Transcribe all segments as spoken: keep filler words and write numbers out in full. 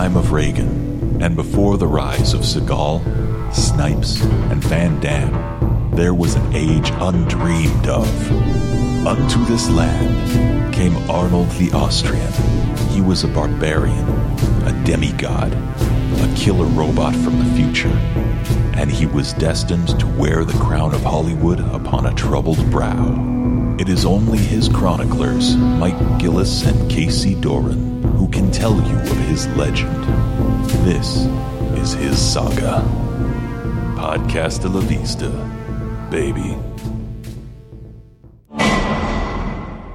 time of Reagan, and before the rise of Seagal, Snipes, and Van Damme, there was an age undreamed of. Unto this land came Arnold the Austrian. He was a barbarian, a demigod, a killer robot from the future, and he was destined to wear the crown of Hollywood upon a troubled brow. It is only his chroniclers, Mike Gillis and Casey Doran, who can tell you of his legend. This is his saga. Podcast de la Vista, baby. Ah,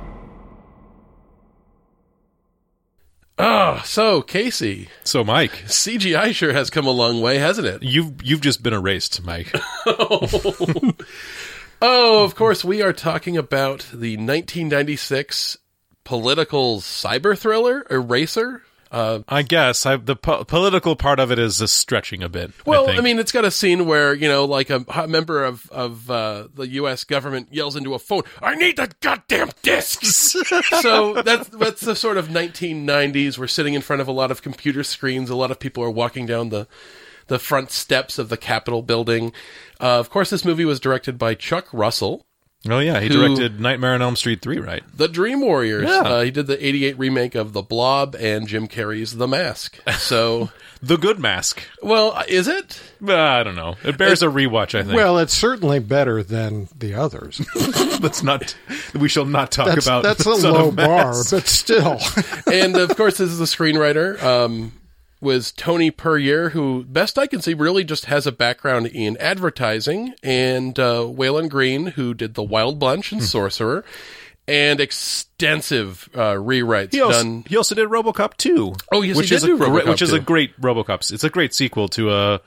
oh, so Casey. So Mike. C G I sure has come a long way, hasn't it? You've you've just been erased, Mike. oh. oh, of course, we are talking about the nineteen ninety-six political cyber thriller, Eraser. Uh, I guess I, the po- political part of it is just stretching a bit. Well, I, think. I mean, it's got a scene where, you know, like a, a member of, of uh, the U S government yells into a phone, "I need the goddamn discs!" So that's, that's the sort of nineteen nineties. We're sitting in front of a lot of computer screens. A lot of people are walking down the, the front steps of the Capitol building. Uh, of course, this movie was directed by Chuck Russell. Oh, yeah. He directed Nightmare on Elm Street three, right? The Dream Warriors. Yeah. Uh, he did the eighty-eight remake of The Blob and Jim Carrey's The Mask. So the good mask. Well, is it? Uh, I don't know. It bears it, a rewatch, I think. Well, it's certainly better than the others. Let's not. We shall not talk that's, about That's a low bar, but still. And, of course, this is the screenwriter. Um, was Tony Perrier, who, best I can see, really just has a background in advertising, and uh, Waylon Green, who did The Wild Bunch and Sorcerer, and extensive uh, rewrites. He also, done. He also did RoboCop two. Oh, yes, which he did is do a, RoboCop Which is two. a great RoboCop. It's a great sequel to a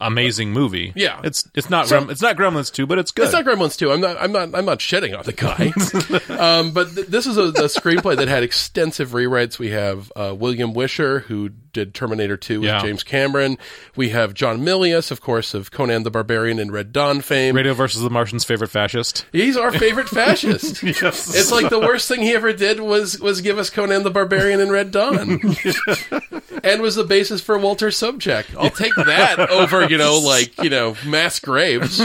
amazing movie. Yeah, it's it's not so, it's not Gremlins two, but it's good. It's not Gremlins two. I'm not I'm not I'm not shitting on the guy. um, but th- this is a, a screenplay that had extensive rewrites. We have uh, William Wisher, who did Terminator two with yeah. James Cameron. We have John Milius, of course, of Conan the Barbarian and Red Dawn fame. Radio Versus the Martians' favorite fascist. He's our favorite fascist. Yes. It's like the worst thing he ever did was was give us Conan the Barbarian and Red Dawn, and was the basis for Walter Sobchak. I'll take that over, you know, like, you know, mass graves.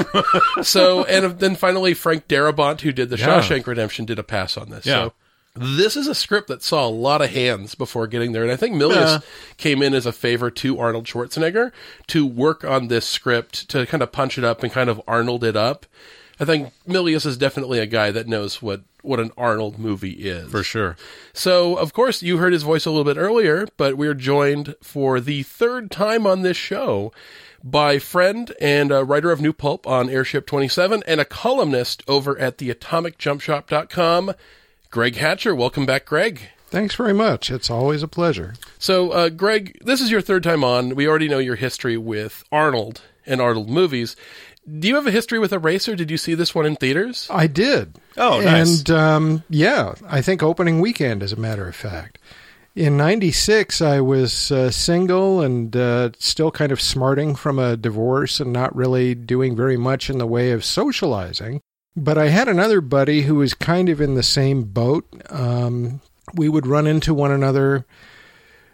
So, and then finally Frank Darabont, who did the yeah. Shawshank Redemption, did a pass on this. Yeah. So this is a script that saw a lot of hands before getting there, and I think Milius yeah. came in as a favor to Arnold Schwarzenegger to work on this script, to kind of punch it up and kind of Arnold it up. I think Milius is definitely a guy that knows what, what an Arnold movie is. For sure. So, of course, you heard his voice a little bit earlier, but we're joined for the third time on this show by friend and a writer of New Pulp on Airship twenty-seven and a columnist over at the atomic jump shop dot com, Greg Hatcher. Welcome back, Greg. Thanks very much. It's always a pleasure. So, uh, Greg, this is your third time on. We already know your history with Arnold and Arnold movies. Do you have a history with Eraser? Did you see this one in theaters? I did. Oh, nice. And, um, yeah, I think opening weekend, as a matter of fact. In ninety-six, I was uh, single and uh, still kind of smarting from a divorce and not really doing very much in the way of socializing. But I had another buddy who was kind of in the same boat. Um, we would run into one another,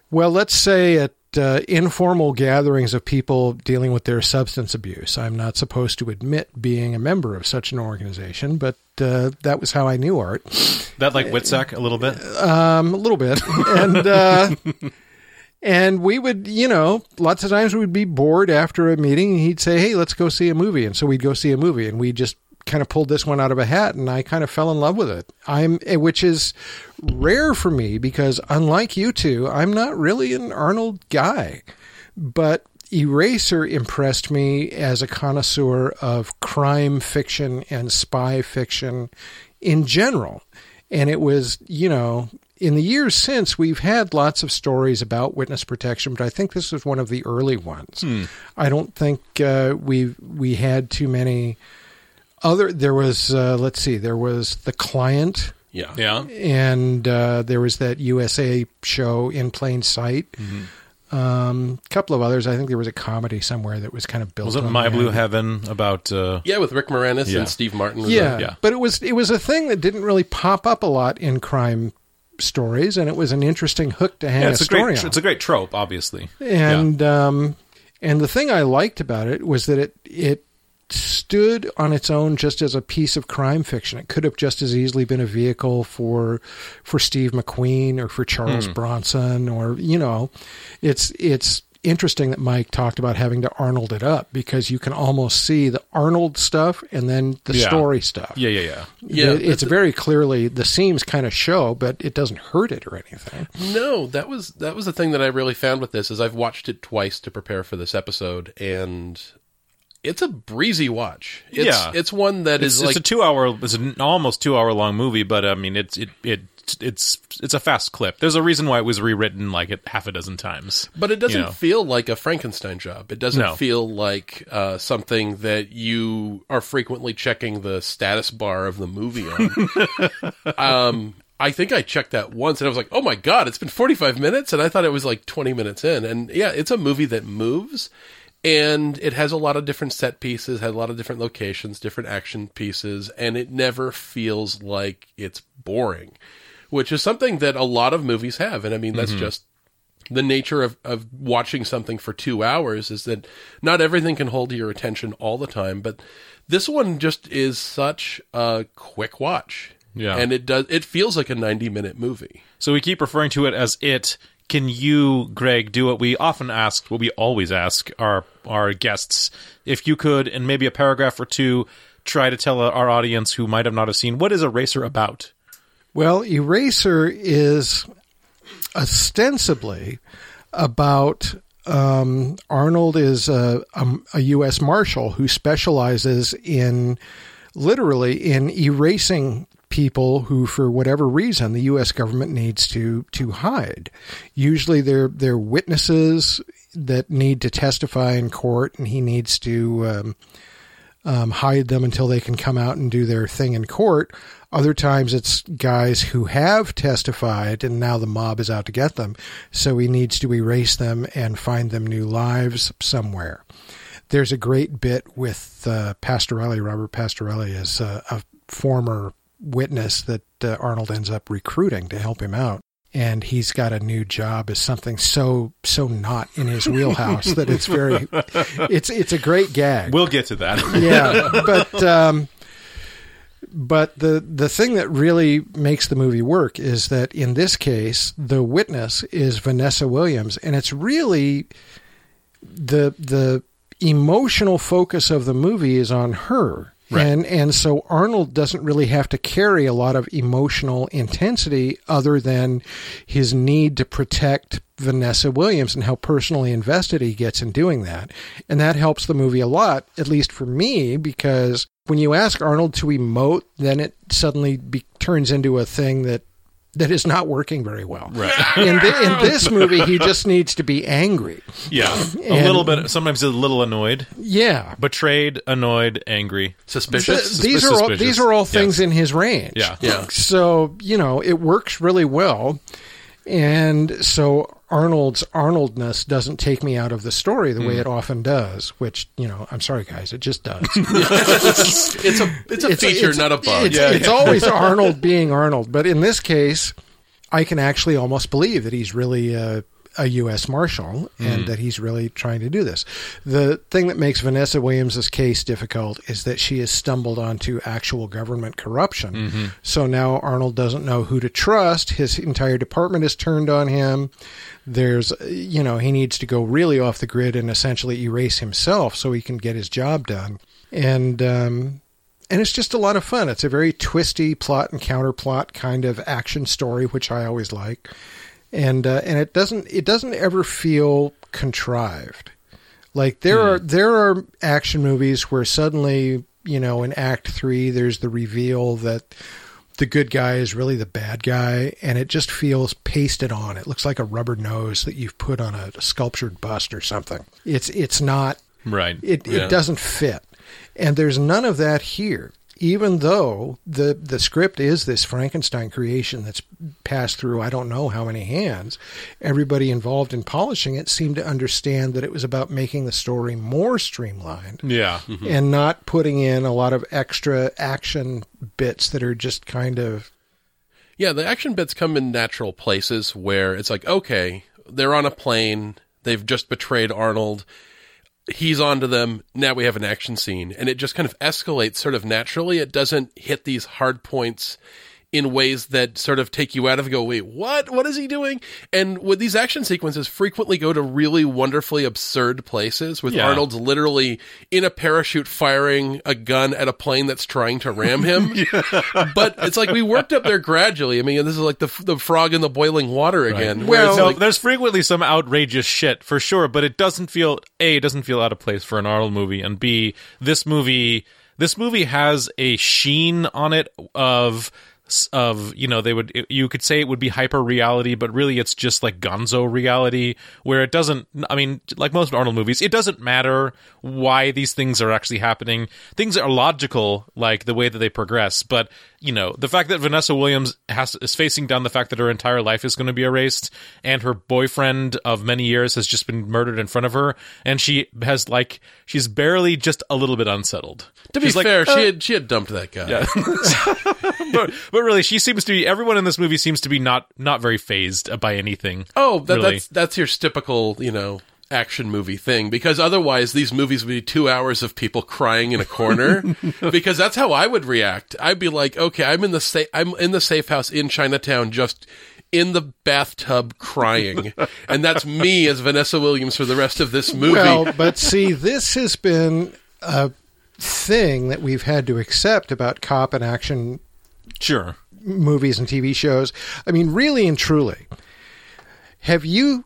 well, let's say at uh, informal gatherings of people dealing with their substance abuse. I'm not supposed to admit being a member of such an organization, but uh, that was how I knew Art. That like WITSEC a little bit? Um, a little bit. And... Uh, And we would, you know, lots of times we'd be bored after a meeting, and he'd say, "Hey, let's go see a movie." And so we'd go see a movie, and we just kind of pulled this one out of a hat, and I kind of fell in love with it. I'm, which is rare for me because, unlike you two, I'm not really an Arnold guy. But Eraser impressed me as a connoisseur of crime fiction and spy fiction in general, and it was, you know. In the years since, we've had lots of stories about witness protection, but I think this was one of the early ones. Hmm. I don't think uh, we we had too many other. There was, uh, let's see, there was The Client. Yeah. yeah. And uh, there was that U S A show, In Plain Sight. Mm-hmm. Um, couple of others. I think there was a comedy somewhere that was kind of built. Was it on My Blue hand. Heaven about? Uh, yeah, with Rick Moranis yeah. and Steve Martin. Yeah. yeah, but it was it was a thing that didn't really pop up a lot in crime stories, and it was an interesting hook to hang yeah, it's a, a story great, on. It's a great trope, obviously. And yeah. um, and the thing I liked about it was that it it stood on its own just as a piece of crime fiction. It could have just as easily been a vehicle for for Steve McQueen or for Charles mm. Bronson, or, you know, it's it's interesting that Mike talked about having to Arnold it up, because you can almost see the Arnold stuff and then the yeah. story stuff. Yeah, yeah, yeah. yeah it, it's very clearly, the seams kind of show, but it doesn't hurt it or anything. No, that was that was the thing that I really found with this, is I've watched it twice to prepare for this episode, and it's a breezy watch. It's, yeah. It's one that it's, is like... It's a two-hour, it's an almost two-hour long movie, but I mean, it's... it. it It's it's a fast clip. There's a reason why it was rewritten like it half a dozen times. But it doesn't you know? feel like a Frankenstein job. It doesn't no. feel like uh, something that you are frequently checking the status bar of the movie on. um, I think I checked that once, and I was like, oh my God, it's been forty-five minutes? And I thought it was like twenty minutes in. And yeah, it's a movie that moves. And it has a lot of different set pieces, has a lot of different locations, different action pieces. And it never feels like it's boring, which is something that a lot of movies have. And I mean, that's mm-hmm. just the nature of, of watching something for two hours is that not everything can hold your attention all the time. But this one just is such a quick watch. Yeah. And it does, it feels like a ninety minute movie. So we keep referring to it as it. Can you, Greg, do what we often ask, what we always ask our, our guests? If you could, in maybe a paragraph or two, try to tell our audience who might have not have seen, what is Eraser about? Well, Eraser is ostensibly about um, Arnold is a, a, a U S Marshal who specializes in, literally, in erasing people who, for whatever reason, the U S government needs to to hide. Usually they're, they're witnesses that need to testify in court, and he needs to um, um, hide them until they can come out and do their thing in court. Other times it's guys who have testified and now the mob is out to get them. So he needs to erase them and find them new lives somewhere. There's a great bit with uh, Pastorelli. Robert Pastorelli is uh, a former witness that uh, Arnold ends up recruiting to help him out. And he's got a new job as something so so not in his wheelhouse that it's very, it's, it's a great gag. We'll get to that. Yeah. But, um, But the, the thing that really makes the movie work is that in this case, the witness is Vanessa Williams, and it's really the the emotional focus of the movie is on her. Right. And and so Arnold doesn't really have to carry a lot of emotional intensity other than his need to protect Vanessa Williams and how personally invested he gets in doing that. And that helps the movie a lot, at least for me, because when you ask Arnold to emote, then it suddenly be, turns into a thing that that is not working very well. Right. In, the, in this movie, he just needs to be angry. Yeah. And, a little bit, sometimes a little annoyed. Yeah. Betrayed, annoyed, angry, suspicious. The, these, Susp- are all, suspicious. These are all things yes. in his range. Yeah. yeah. So, you know, it works really well. And so Arnold's Arnoldness doesn't take me out of the story the mm. way it often does, which, you know, I'm sorry, guys, it just does. it's a it's a it's feature, a, it's, not a bug. It's, yeah, it's yeah. always Arnold being Arnold. But in this case, I can actually almost believe that he's really a, a U S Marshal and mm. that he's really trying to do this. The thing that makes Vanessa Williams' case difficult is that she has stumbled onto actual government corruption. Mm-hmm. So now Arnold doesn't know who to trust. His entire department is turned on him. There's, you know, he needs to go really off the grid and essentially erase himself so he can get his job done. And, um, and it's just a lot of fun. It's a very twisty plot and counterplot kind of action story, which I always like. And uh, and it doesn't it doesn't ever feel contrived. Like there mm. are there are action movies where suddenly, you know, in act three there's the reveal that the good guy is really the bad guy, and it just feels pasted on. It looks like a rubber nose that you've put on a sculptured bust or something. It's it's not right. It yeah. it doesn't fit. And there's none of that here. Even though the, the script is this Frankenstein creation that's passed through I don't know how many hands, everybody involved in polishing it seemed to understand that it was about making the story more streamlined. Yeah. Mm-hmm. And not putting in a lot of extra action bits that are just kind of... Yeah, the action bits come in natural places where it's like, okay, they're on a plane, they've just betrayed Arnold, he's onto them, now we have an action scene. And it just kind of escalates sort of naturally. It doesn't hit these hard points in ways that sort of take you out of go, wait, what? What is he doing? And with these action sequences frequently go to really wonderfully absurd places, with yeah. Arnold's literally in a parachute firing a gun at a plane that's trying to ram him. yeah. But it's like we worked up there gradually. I mean, this is like the the frog in the boiling water again. Right. Well, no, like- there's frequently some outrageous shit, for sure, but it doesn't feel, A, it doesn't feel out of place for an Arnold movie, and B, this movie, this movie has a sheen on it of... of, you know, they would, you could say it would be hyper reality, but really it's just like gonzo reality, where it doesn't, I mean, like most Arnold movies, it doesn't matter why these things are actually happening. Things are logical, like the way that they progress, but, you know, the fact that Vanessa Williams has is facing down the fact that her entire life is going to be erased, and her boyfriend of many years has just been murdered in front of her, and she has, like, she's barely just a little bit unsettled. To she's be like, fair, uh, she had she had dumped that guy. Yeah. but, but really, she seems to be, everyone in this movie seems to be not not very fazed by anything. Oh, that, really. that's that's your typical, you know, action movie thing, because otherwise these movies would be two hours of people crying in a corner. Because that's how I would react. I'd be like, okay, I'm in the sa- I'm in the safe house in Chinatown, just in the bathtub crying. And that's me as Vanessa Williams for the rest of this movie. Well, but see, this has been a thing that we've had to accept about cop and action sure. movies and T V shows. I mean, really and truly, have you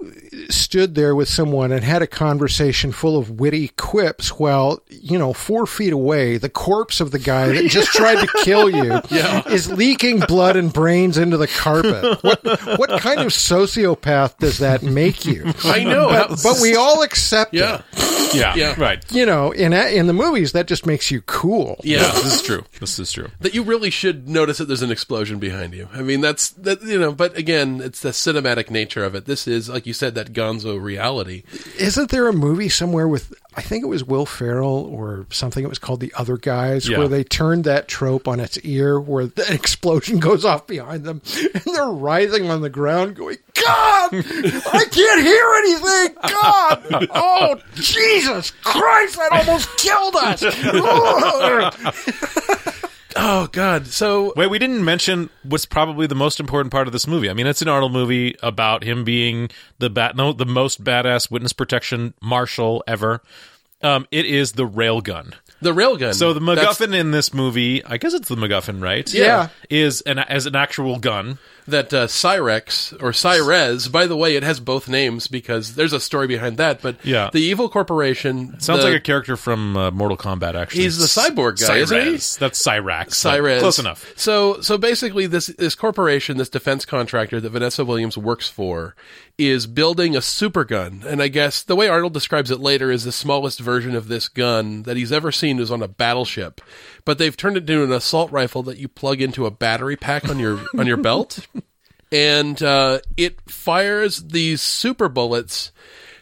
stood there with someone and had a conversation full of witty quips while, you know, four feet away, the corpse of the guy that just tried to kill you yeah. is leaking blood and brains into the carpet? What what kind of sociopath does that make you? I know. But, but we all accept yeah. it. Yeah. yeah. Right. You know, in in the movies, that just makes you cool. Yeah. This is true. This is true. That you really should notice that there's an explosion behind you. I mean, that's, that you know, but again, it's the cinematic nature of it. This is, like you said, that gonzo reality. Isn't there a movie somewhere with, I think it was Will Ferrell or something, it was called The Other Guys, yeah. where they turned that trope on its ear, where the explosion goes off behind them, and they're writhing on the ground going, God, I can't hear anything, God, oh, Jesus Christ, that almost killed us. Oh, God. So wait, we didn't mention what's probably the most important part of this movie. I mean, it's an Arnold movie about him being the bat, no, the most badass witness protection marshal ever. Um, it is the railgun. The railgun. So the MacGuffin That's... in this movie, I guess it's the MacGuffin, right? Yeah. Is an as an actual gun. That uh, Cyrix, or Cyrez, by the way, it has both names because there's a story behind that, but yeah. the evil corporation... It sounds the, like a character from uh, Mortal Kombat, actually. He's the cyborg guy, Cyrez. Isn't he? That's Cyrax. Cyrez. Close enough. So so basically, this, this corporation, this defense contractor that Vanessa Williams works for, is building a super gun, and I guess the way Arnold describes it later is the smallest version of this gun that he's ever seen is on a battleship, but they've turned it into an assault rifle that you plug into a battery pack on your on your belt. And uh, it fires these super bullets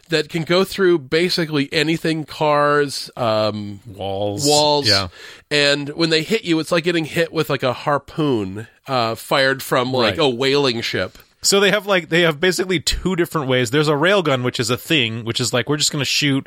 that can go through basically anything, cars, um, walls, walls. Yeah. And when they hit you, it's like getting hit with like a harpoon uh, fired from like right. a whaling ship. So they have like they have basically two different ways. There's a railgun, which is a thing, which is like we're just going to shoot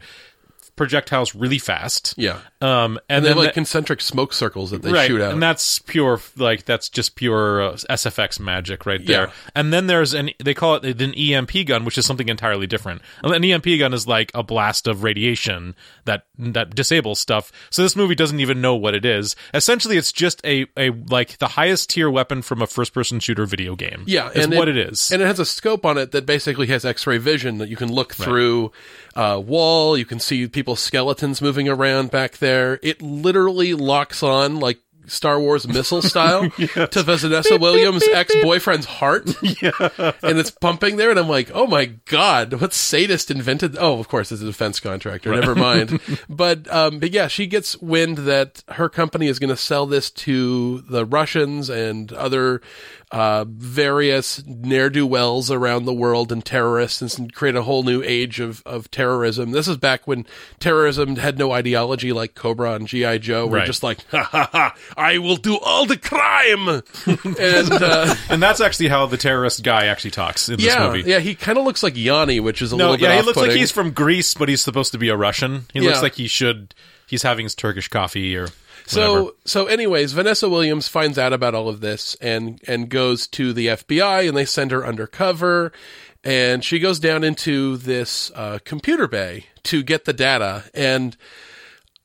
projectiles really fast, yeah um and, and then like that, concentric smoke circles that they right, shoot out, and that's pure like that's just pure uh, S F X magic right there. yeah. And then there's an they call it an E M P gun, which is something entirely different. An E M P gun is like a blast of radiation that that disables stuff, so this movie doesn't even know what it is. Essentially, it's just a a like the highest tier weapon from a first person shooter video game. Yeah is and what it, it is, and it has a scope on it that basically has x-ray vision that you can look through right. uh wall, you can see people skeletons moving around back there. It literally locks on like Star Wars missile style yes. to Vanessa beep, Williams' beep, beep, ex-boyfriend's heart, yeah. and it's pumping there. And I'm like, oh my god, what sadist invented? Oh, of course, it's a defense contractor. Right. Never mind. But um, but yeah, she gets wind that her company is going to sell this to the Russians and other uh, various ne'er-do-wells around the world and terrorists, and create a whole new age of, of terrorism. This is back when terrorism had no ideology, like Cobra and G I Joe. We're right. just like, ha ha ha. I will do all the crime. and uh, and that's actually how the terrorist guy actually talks in this yeah, movie. Yeah, he kind of looks like Yanni, which is a no, little yeah, bit off-putting. Yeah, he looks like he's from Greece, but he's supposed to be a Russian. He yeah. looks like he should... He's having his Turkish coffee or... Whatever. So, so anyways, Vanessa Williams finds out about all of this and, and goes to the F B I, and they send her undercover, and she goes down into this uh, computer bay to get the data, and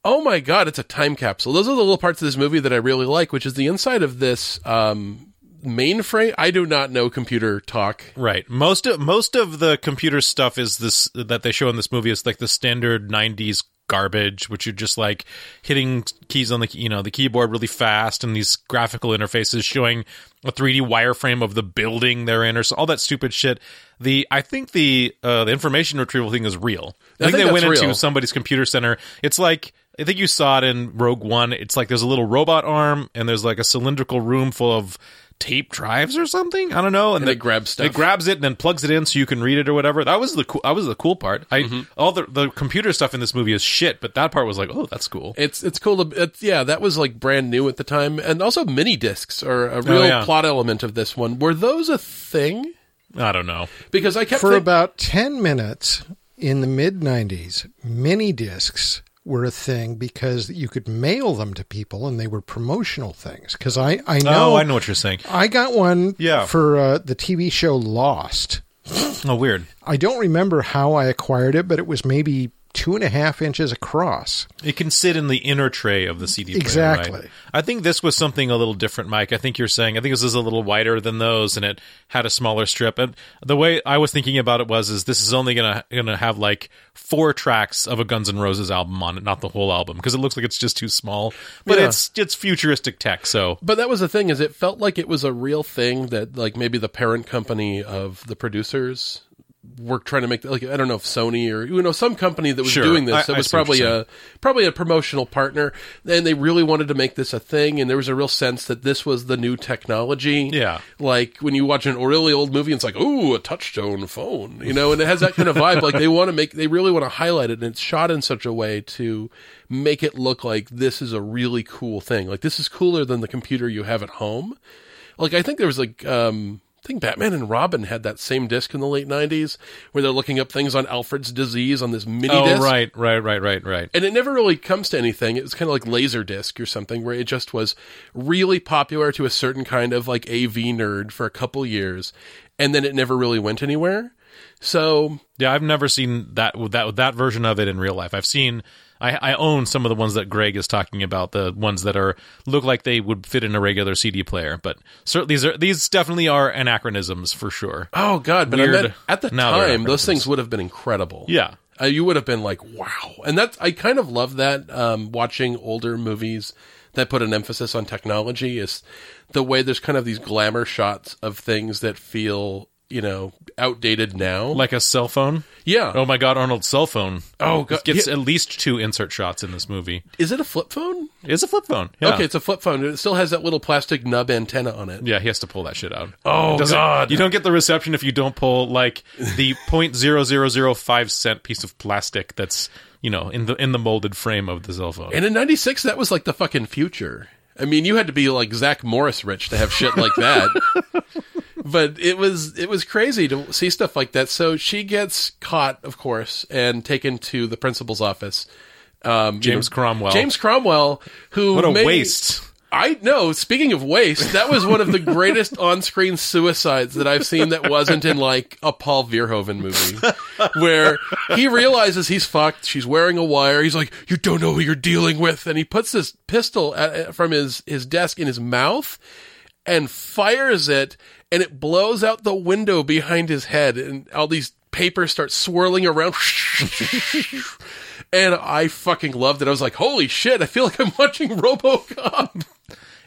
oh my God, it's a time capsule. Those are the little parts of this movie that I really like, which is the inside of this um, mainframe. I do not know computer talk. Right. Most of, most of the computer stuff is this that they show in this movie is like the standard nineties garbage, which you're just like hitting keys on the you know the keyboard really fast, and these graphical interfaces showing a three D wireframe of the building they're in, or so, all that stupid shit. The I think the uh, the information retrieval thing is real. I, I think, think they went real. into somebody's computer center. It's like I think you saw it in Rogue One. It's like there's a little robot arm, and there's like a cylindrical room full of tape drives or something. I don't know. And, and they, they grab stuff. It grabs it and then plugs it in so you can read it or whatever. That was the cool. That was the cool part. I mm-hmm. all the the computer stuff in this movie is shit, but that part was like, oh, that's cool. It's it's cool. To, it's, yeah, that was like brand new at the time, and also mini discs are a real oh, yeah. plot element of this one. Were those a thing? I don't know, because I kept for think- about ten minutes in the mid nineties. Mini discs were a thing because you could mail them to people, and they were promotional things. Because I, I know, oh, I know what you're saying. I got one, yeah. for uh, the T V show Lost. Oh, weird. I don't remember how I acquired it, but it was maybe two and a half inches across. It can sit in the inner tray of the C D player. Exactly. Right? I think this was something a little different, Mike. I think you're saying. I think this is a little wider than those, and it had a smaller strip. And the way I was thinking about it was, is this is only gonna gonna have like four tracks of a Guns N' Roses album on it, not the whole album, because it looks like it's just too small. But yeah. it's it's futuristic tech. So, but that was the thing, is it felt like it was a real thing that like maybe the parent company of the producers were trying to make, like, I don't know if Sony or, you know, some company that was sure. doing this, that was probably a probably a promotional partner, and they really wanted to make this a thing, and there was a real sense that this was the new technology. Yeah. Like, when you watch an really old movie, it's like, ooh, a touchstone phone, you know, and it has that kind of vibe, like, they want to make, they really want to highlight it, and it's shot in such a way to make it look like this is a really cool thing. Like, this is cooler than the computer you have at home. Like, I think there was, like, um... I think Batman and Robin had that same disc in the late nineties where they're looking up things on Alfred's disease on this mini oh, disc. Oh, right, right, right, right, right. And it never really comes to anything. It was kind of like Laserdisc or something, where it just was really popular to a certain kind of like A V nerd for a couple years, and then it never really went anywhere. So... Yeah, I've never seen that that that version of it in real life. I've seen... I, I own some of the ones that Greg is talking about, the ones that are look like they would fit in a regular C D player, but certainly these are these definitely are anachronisms for sure. Oh God! But Weird, I meant, at the time, those things would have been incredible. Yeah, uh, you would have been like, wow, and that's I kind of love that. Um, watching older movies that put an emphasis on technology is the way there's kind of these glamour shots of things that feel, you know, outdated now. Like a cell phone? Yeah. Oh my God, Arnold's cell phone. Oh God. It gets yeah. at least two insert shots in this movie. Is it a flip phone? It's a flip phone. Yeah. Okay, it's a flip phone. It still has that little plastic nub antenna on it. Yeah, he has to pull that shit out. Oh God. You don't get the reception if you don't pull like the point zero zero zero five cent piece of plastic that's, you know, in the in the molded frame of the cell phone. And in ninety-six, that was like the fucking future. I mean, you had to be like Zach Morris rich to have shit like that. But it was it was crazy to see stuff like that. So she gets caught, of course, and taken to the principal's office. Um, James you know, Cromwell. James Cromwell, who What a made, waste. I know, speaking of waste, that was one of the greatest on-screen suicides that I've seen that wasn't in, like, a Paul Verhoeven movie, where he realizes he's fucked, she's wearing a wire, he's like, you don't know who you're dealing with, and he puts this pistol at, from his, his desk in his mouth and fires it, and it blows out the window behind his head, and all these papers start swirling around. And I fucking loved it. I was like, holy shit, I feel like I'm watching RoboCop.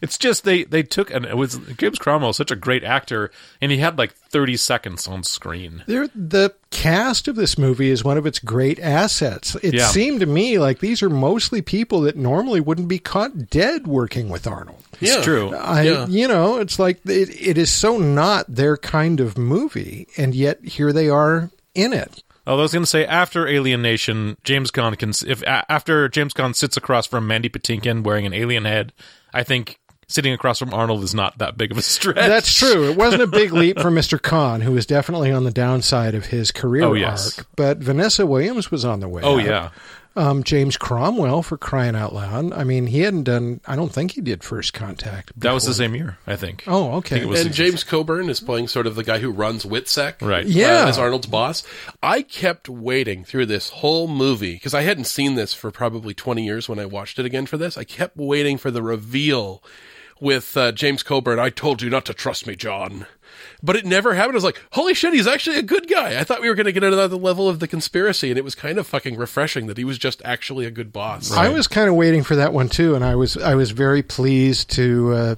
It's just they, they took... and it was James Cromwell is such a great actor, and he had like thirty seconds on screen. They're, the cast of this movie is one of its great assets. It yeah. seemed to me like these are mostly people that normally wouldn't be caught dead working with Arnold. It's yeah. true. I, yeah. You know, it's like it, it is so not their kind of movie, and yet here they are in it. Although I was going to say, after Alien Nation, James Caan can... If, after James Caan sits across from Mandy Patinkin wearing an alien head... I think sitting across from Arnold is not that big of a stretch. That's true. It wasn't a big leap for Mister Caan, who was definitely on the downside of his career oh, yes. arc. But Vanessa Williams was on the way Oh, out. yeah. Um, James Cromwell, for crying out loud. I mean, he hadn't done, I don't think he did First Contact before. That was the same year, I think. Oh, okay. Think and James Coburn is playing sort of the guy who runs WITSEC right. yeah. uh, as Arnold's boss. I kept waiting through this whole movie, because I hadn't seen this for probably twenty years when I watched it again for this. I kept waiting for the reveal with uh, James Coburn, "I told you not to trust me, John." But it never happened. I was like, holy shit, he's actually a good guy. I thought we were going to get another level of the conspiracy, and it was kind of fucking refreshing that he was just actually a good boss. Right. I was kind of waiting for that one, too, and I was I was very pleased to uh,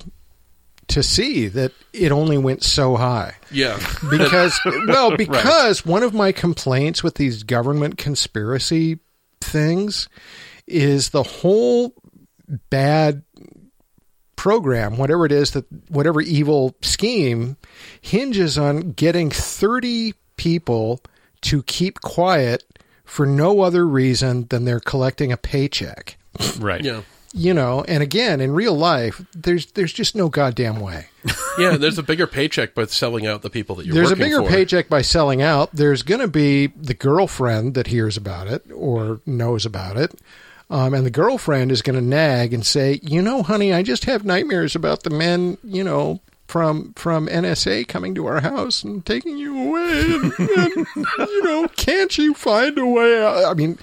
to see that it only went so high. Yeah. Because, well, because right. one of my complaints with these government conspiracy things is the whole bad program, whatever it is, that whatever evil scheme hinges on getting thirty people to keep quiet for no other reason than they're collecting a paycheck. Right. Yeah. You know, and again, in real life, there's there's just no goddamn way. Yeah, there's a bigger paycheck by selling out the people that you're there's working for. There's a bigger for. paycheck by selling out. There's going to be the girlfriend that hears about it or knows about it. Um, and the girlfriend is going to nag and say, you know, honey, I just have nightmares about the men, you know, from from N S A coming to our house and taking you away. And, and, you know, can't you find a way out? I mean,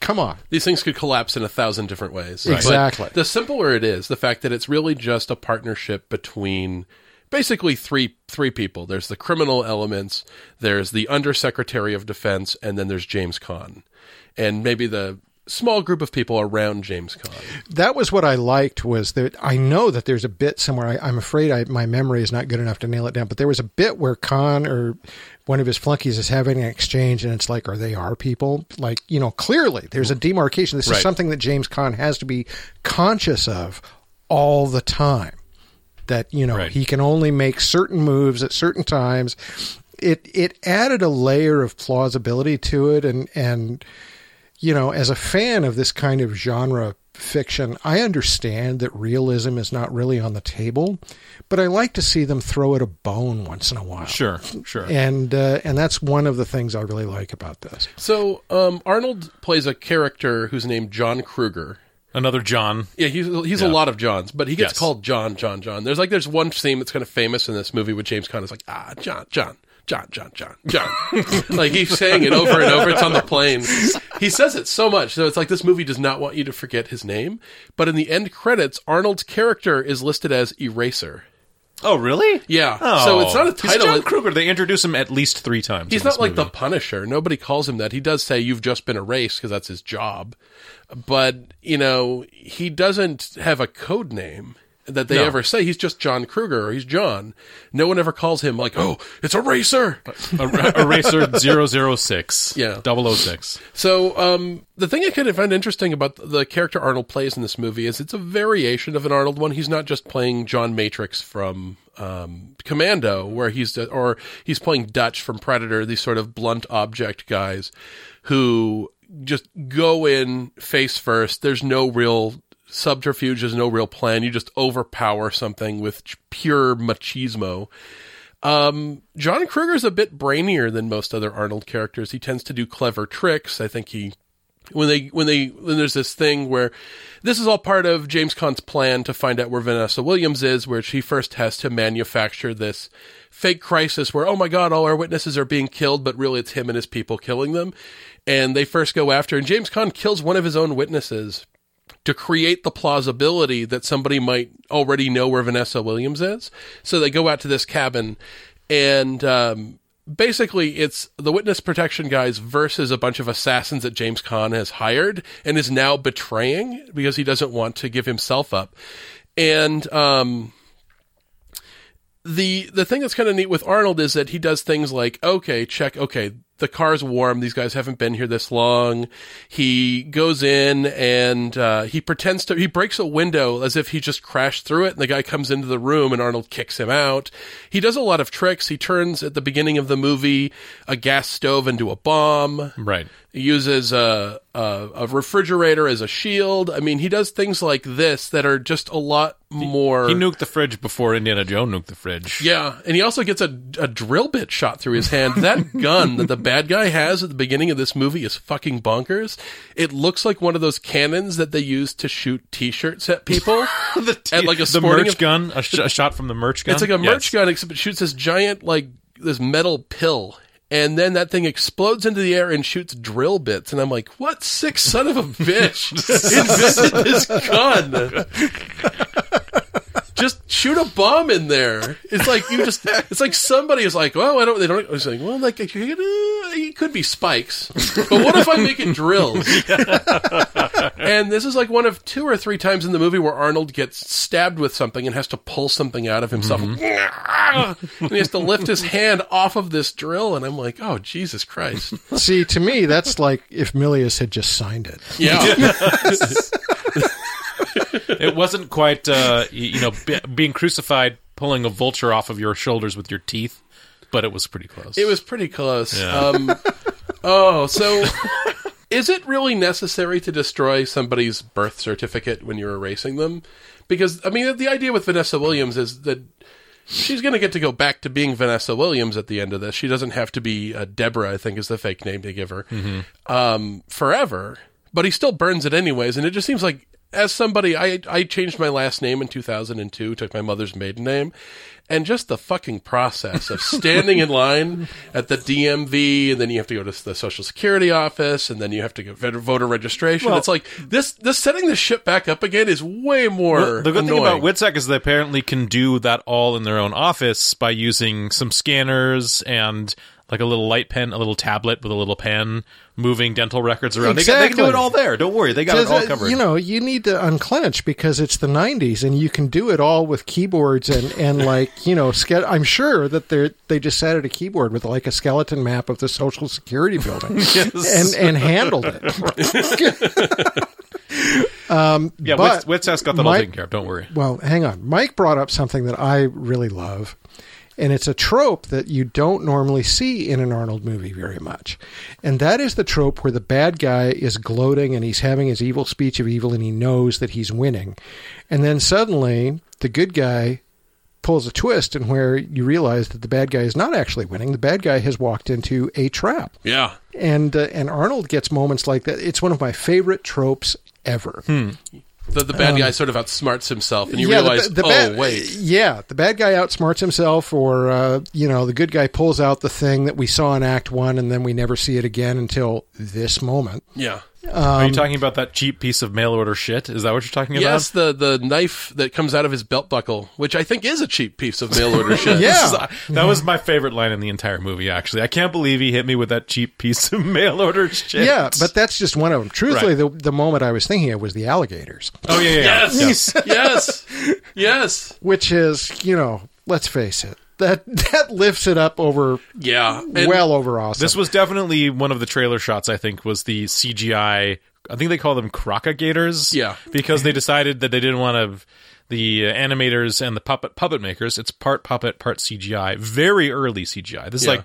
come on. These things could collapse in a thousand different ways. Right? Exactly. But the simpler it is, the fact that it's really just a partnership between basically three three people. There's the criminal elements, there's the Undersecretary of Defense, and then there's James Caan. And maybe the small group of people around James Caan. That was what I liked, was that I know that there's a bit somewhere, I, I'm afraid I, my memory is not good enough to nail it down, but there was a bit where Caan or one of his flunkies is having an exchange, and it's like, are they our people? Like, you know, clearly there's a demarcation. This right. is something that James Caan has to be conscious of all the time, that, you know, right. he can only make certain moves at certain times. It it added a layer of plausibility to it, and and you know, as a fan of this kind of genre fiction, I understand that realism is not really on the table, but I like to see them throw it a bone once in a while. Sure, sure. And uh, and that's one of the things I really like about this. So um, Arnold plays a character who's named John Kruger. Another John. Yeah, he's he's yeah. a lot of Johns, but he gets yes. called John, John, John. There's like there's one scene that's kind of famous in this movie with James Caan. It's like, ah, John, John. John, John, John, John. Like, he's saying it over and over. It's on the plane. He says it so much. So it's like, this movie does not want you to forget his name. But in the end credits, Arnold's character is listed as Eraser. Oh, really? Yeah. Oh. So it's not a title. He's John Kruger. They introduce him at least three times. He's not like movie. The Punisher. Nobody calls him that. He does say, you've just been erased, because that's his job. But, you know, he doesn't have a code name that they no. ever say. He's just John Kruger, or he's John. No one ever calls him like, oh, it's Eraser. Eraser zero zero six. Yeah. double oh six. So um, the thing I kind of find interesting about the character Arnold plays in this movie is it's a variation of an Arnold one. He's not just playing John Matrix from um, Commando, where he's, or he's playing Dutch from Predator, these sort of blunt object guys who just go in face first. There's no real subterfuge, is no real plan. You just overpower something with pure machismo. Um, John Kruger's a bit brainier than most other Arnold characters. He tends to do clever tricks. I think he, when they, when they, when there's this thing where this is all part of James Caan's plan to find out where Vanessa Williams is, where she first has to manufacture this fake crisis where, oh my God, all our witnesses are being killed, but really it's him and his people killing them. And they first go after, and James Caan kills one of his own witnesses to create the plausibility that somebody might already know where Vanessa Williams is. So they go out to this cabin, and um, basically it's the witness protection guys versus a bunch of assassins that James Caan has hired and is now betraying because he doesn't want to give himself up. And um, the the thing that's kind of neat with Arnold is that he does things like, okay, check, okay, the car's warm. These guys haven't been here this long. He goes in and uh, he pretends to, he breaks a window as if he just crashed through it. And the guy comes into the room and Arnold kicks him out. He does a lot of tricks. He turns at the beginning of the movie a gas stove into a bomb. Right. He uses a, a, a refrigerator as a shield. I mean, he does things like this that are just a lot more... He, he nuked the fridge before Indiana Jones nuked the fridge. Yeah, and he also gets a, a drill bit shot through his hand. That gun that the bad guy has at the beginning of this movie is fucking bonkers. It looks like one of those cannons that they use to shoot T-shirts at people. the t- at like a the merch of, gun, a, sh- a shot from the merch gun. It's like a yes. merch gun, except it shoots this giant, like, this metal pill. And then that thing explodes into the air and shoots drill bits. And I'm like, what sick son of a bitch invented this gun? Just shoot a bomb in there. It's like you just, it's like somebody is like, well, I don't, they don't, it's like, well, like, it could be spikes. But what if I make it drills? And this is like one of two or three times in the movie where Arnold gets stabbed with something and has to pull something out of himself. Mm-hmm. And he has to lift his hand off of this drill. And I'm like, oh, Jesus Christ. See, to me, that's like if Milius had just signed it. Yeah. Yes. It wasn't quite, uh, you know, be- being crucified, pulling a vulture off of your shoulders with your teeth, but it was pretty close. It was pretty close. Yeah. Um, oh, so... Is it really necessary to destroy somebody's birth certificate when you're erasing them? Because, I mean, the idea with Vanessa Williams is that she's going to get to go back to being Vanessa Williams at the end of this. She doesn't have to be uh, Deborah, I think is the fake name they give her, mm-hmm. um, forever. But he still burns it anyways. And it just seems like, as somebody, I, I changed my last name in two thousand two, took my mother's maiden name. And just the fucking process of standing in line at the D M V, and then you have to go to the Social Security office, and then you have to get voter registration. Well, it's like, this This setting this shit back up again is way more well, The good annoying. Thing about WITSEC is they apparently can do that all in their own office by using some scanners and... Like a little light pen, a little tablet with a little pen, moving dental records around. Exactly. They, got, they can do it all there. Don't worry. They got it all covered. You know, you need to unclench because it's the nineties and you can do it all with keyboards and, and like, you know, ske- I'm sure that they they just sat at a keyboard with like a skeleton map of the Social Security building yes. and, and handled it. Um, yeah, WITSEC's got that all taken care of. Don't worry. Well, hang on. Mike brought up something that I really love. And it's a trope that you don't normally see in an Arnold movie very much. And that is the trope where the bad guy is gloating and he's having his evil speech of evil and he knows that he's winning. And then suddenly the good guy pulls a twist in where you realize that the bad guy is not actually winning. The bad guy has walked into a trap. Yeah. And uh, and Arnold gets moments like that. It's one of my favorite tropes ever. Hmm. The, the bad guy um, sort of outsmarts himself, and you yeah, realize, the, the, the oh, bad, wait. Yeah, the bad guy outsmarts himself, or, uh, you know, the good guy pulls out the thing that we saw in Act One, and then we never see it again until this moment. Yeah. Um, Are you talking about that cheap piece of mail-order shit? Is that what you're talking about? Yes, the, the knife that comes out of his belt buckle, which I think is a cheap piece of mail-order shit. yeah. Is, uh, that was my favorite line in the entire movie, actually. I can't believe he hit me with that cheap piece of mail-order shit. Yeah, but that's just one of them. Truthfully, right. the, the moment I was thinking of was the alligators. Oh, yeah, yeah. Yes, yeah. yes, yes. Which is, you know, let's face it. That that lifts it up over yeah, well over awesome. This was definitely one of the trailer shots, I think, was the C G I. I think they call them crocagators. Yeah, because they decided that they didn't want to the animators and the puppet puppet makers. It's part puppet, part C G I. Very early C G I. This is yeah. like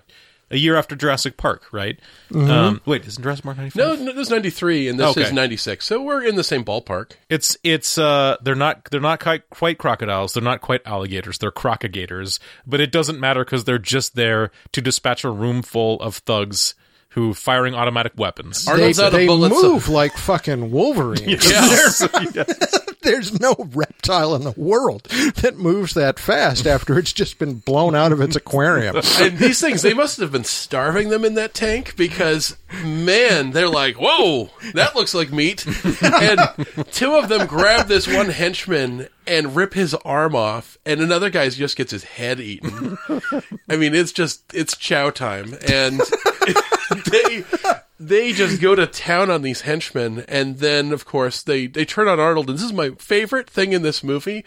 a year after Jurassic Park, right? Mm-hmm. Um, wait, isn't Jurassic Park ninety-five? No, no, this is ninety-three, and this okay. is ninety-six. So we're in the same ballpark. It's it's uh, they're not they're not quite, quite crocodiles. They're not quite alligators. They're crocagators. But it doesn't matter because they're just there to dispatch a room full of thugs who firing automatic weapons. They, they move of- like fucking Wolverine. yes. There's, yes. There's no reptile in the world that moves that fast after it's just been blown out of its aquarium. And these things, they must have been starving them in that tank because, man, they're like, whoa, that looks like meat. And two of them grab this one henchman and rip his arm off, and another guy just gets his head eaten. I mean, it's just, it's chow time. And... They they just go to town on these henchmen, and then, of course, they, they turn on Arnold, and this is my favorite thing in this movie.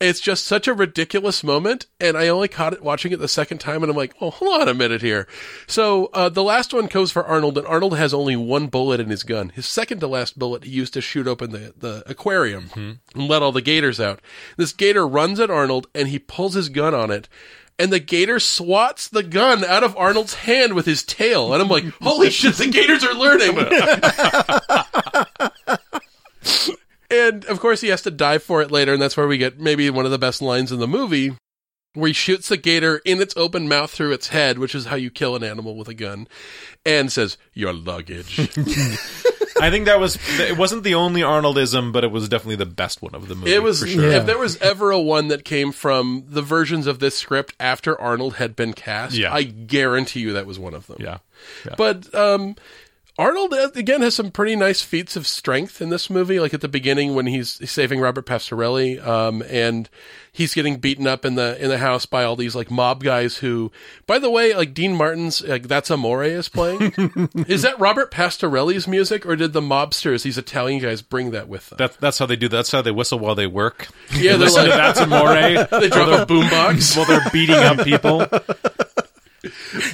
It's just such a ridiculous moment, and I only caught it watching it the second time, and I'm like, oh, hold on a minute here. So uh, the last one goes for Arnold, and Arnold has only one bullet in his gun. His second-to-last bullet he used to shoot open the, the aquarium mm-hmm. and let all the gators out. This gator runs at Arnold, and he pulls his gun on it. And the gator swats the gun out of Arnold's hand with his tail. And I'm like, holy shit, the gators are learning. And, of course, he has to dive for it later. And that's where we get maybe one of the best lines in the movie, where he shoots the gator in its open mouth through its head, which is how you kill an animal with a gun, and says, your luggage. I think that was, it wasn't the only Arnoldism, but it was definitely the best one of the movie. It was, for sure. Yeah. If there was ever a one that came from the versions of this script after Arnold had been cast, yeah. I guarantee you that was one of them. Yeah. yeah. But um, Arnold, again, has some pretty nice feats of strength in this movie. Like at the beginning when he's saving Robert Pastorelli, um, and he's getting beaten up in the in the house by all these like mob guys who, by the way, like Dean Martin's like That's Amore is playing. Is that Robert Pastorelli's music, or did the mobsters, these Italian guys, bring that with them? That, that's how they do that. That's how they whistle while they work. Yeah, they listen like, to That's Amore. They drop a boombox while they're beating up people.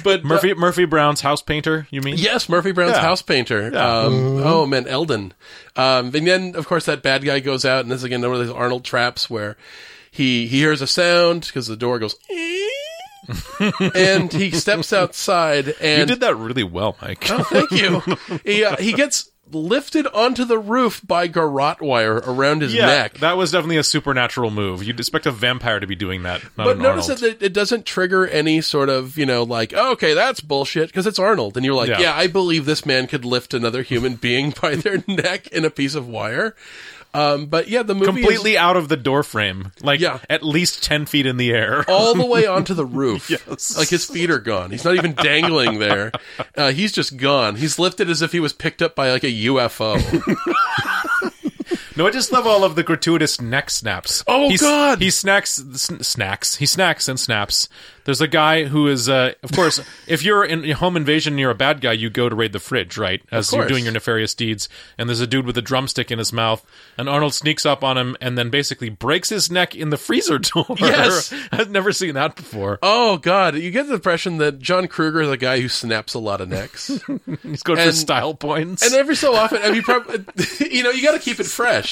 But Murphy uh, Murphy Brown's house painter, you mean? Yes, Murphy Brown's yeah. house painter. Yeah. Um, mm-hmm. Oh man, Eldon. Um, and then of course that bad guy goes out, and this is again one of those Arnold traps where. He he hears a sound because the door goes, and he steps outside. And you did that really well, Mike. Oh, thank you. He uh, he gets lifted onto the roof by garrote wire around his yeah, neck. That was definitely a supernatural move. You'd expect a vampire to be doing that, not but an notice Arnold. That it doesn't trigger any sort of, you know, like, oh, okay, that's bullshit, because it's Arnold, and you're like, yeah. yeah, I believe this man could lift another human being by their neck in a piece of wire. Um, but yeah, the movie completely is, out of the door frame, like yeah. at least ten feet in the air, all the way onto the roof. Yes. Like his feet are gone. He's not even dangling there. Uh, he's just gone. He's lifted as if he was picked up by like a U F O. No, I just love all of the gratuitous neck snaps. Oh He's, God! He snacks, sn- snacks. He snacks and snaps. There's a guy who is, uh, of course, if you're in home invasion and you're a bad guy, you go to raid the fridge, right? As you're doing your nefarious deeds. And there's a dude with a drumstick in his mouth, and Arnold sneaks up on him and then basically breaks his neck in the freezer door. Yes, I've never seen that before. Oh God! You get the impression that John Kruger is a guy who snaps a lot of necks. He's going and, for style points. And every so often, I mean, probably, you know, you got to keep it fresh.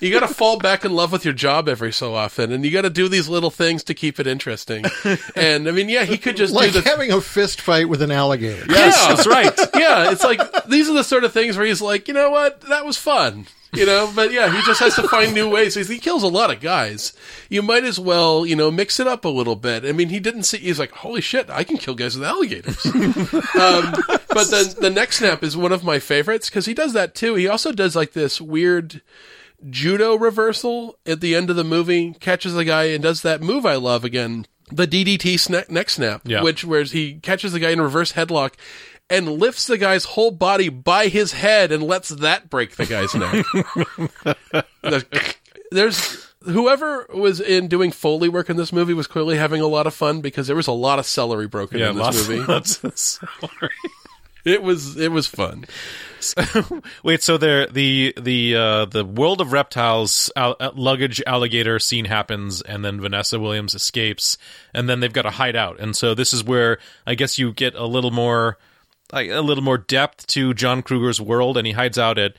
You got to fall back in love with your job every so often, and you got to do these little things to keep it interesting. And I mean, yeah, he could just like do the... having a fist fight with an alligator. Yes, yeah, that's right. Yeah, it's like these are the sort of things where he's like, you know what, that was fun, you know. But yeah, he just has to find new ways. He's, he kills a lot of guys. You might as well, you know, mix it up a little bit. I mean, he didn't see. He's like, holy shit, I can kill guys with alligators. um, but then the neck snap is one of my favorites because he does that too. He also does like this weird judo reversal at the end of the movie, catches the guy and does that move I love again, the D D T sna- neck snap, yeah. which where he catches the guy in reverse headlock and lifts the guy's whole body by his head and lets that break the guy's neck. there's, there's whoever was in doing Foley work in this movie was clearly having a lot of fun because there was a lot of celery broken yeah, in this lots, movie. Lots of celery. It was it was fun. So, wait, so there the the uh, the world of reptiles al- luggage alligator scene happens, and then Vanessa Williams escapes, and then they've got to hide out, and so this is where I guess you get a little more like, a little more depth to John Kruger's world, and he hides out at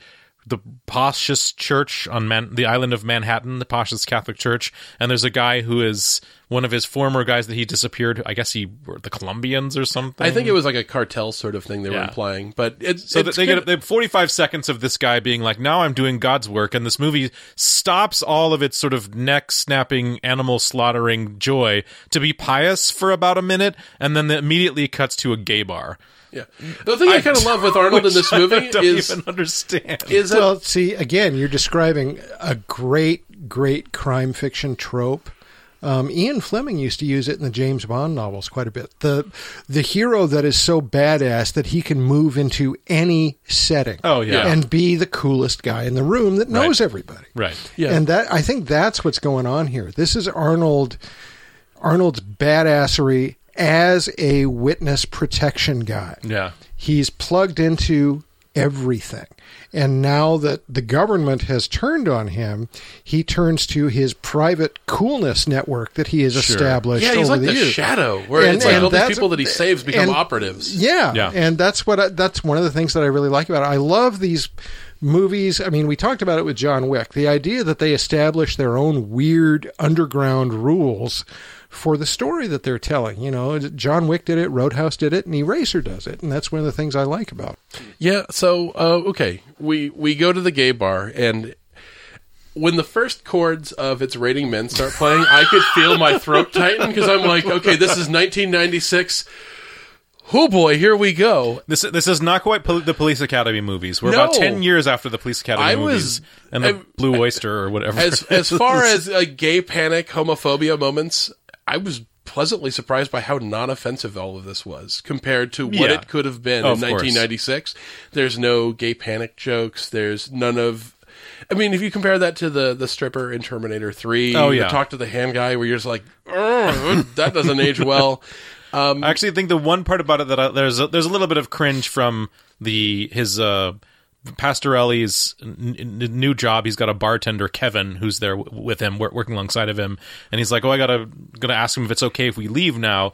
the poshest church on Man- the island of Manhattan, the poshest Catholic church, and there's a guy who is one of his former guys that he disappeared. I guess he were the Colombians or something. I think it was like a cartel sort of thing they yeah. were implying. But it's, so it's they good. get they have forty-five seconds of this guy being like, "Now I'm doing God's work," and this movie stops all of its sort of neck snapping, animal slaughtering joy to be pious for about a minute, and then it immediately cuts to a gay bar. Yeah, the thing I, I kind of love with Arnold in this movie I don't is even understand. Is well, a- see, again, you're describing a great, great crime fiction trope. Um, Ian Fleming used to use it in the James Bond novels quite a bit. The the hero that is so badass that he can move into any setting. Oh, yeah. And be the coolest guy in the room that knows right. everybody. Right. Yeah. And that I think that's what's going on here. This is Arnold Arnold's badassery as a witness protection guy. Yeah. He's plugged into everything. And now that the government has turned on him, he turns to his private coolness network that he has sure. established. Yeah, he's over like the, the shadow, where and, it's and like all these people that he saves become and, operatives. Yeah, yeah, and that's what I, that's one of the things that I really like about it. I love these movies. I mean, we talked about it with John Wick. The idea that they establish their own weird underground rules for the story that they're telling. You know, John Wick did it, Roadhouse did it, and Eraser does it. And that's one of the things I like about it. Yeah, so, uh, okay, we, we go to the gay bar, and when the first chords of It's Raining Men start playing, I could feel my throat tighten, because I'm like, okay, this is nineteen ninety-six. Oh boy, here we go. This this is not quite pol- the Police Academy movies. We're no. about ten years after the Police Academy I movies was, and the I, Blue Oyster or whatever. As, as far as uh, gay panic, homophobia moments, I was pleasantly surprised by how non-offensive all of this was compared to what yeah. it could have been oh, in nineteen ninety-six. Course. There's no gay panic jokes. There's none of... I mean, if you compare that to the, the stripper in Terminator three, oh, yeah. the Talk to the Hand guy, where you're just like, oh, that doesn't age well. Um, I actually think the one part about it that I, there's, a, there's a little bit of cringe from the his... Uh, Pastorelli's n- n- new job. He's got a bartender, Kevin, who's there w- with him, w- working alongside of him, and he's like, "Oh, I gotta gonna ask him if it's okay if we leave now."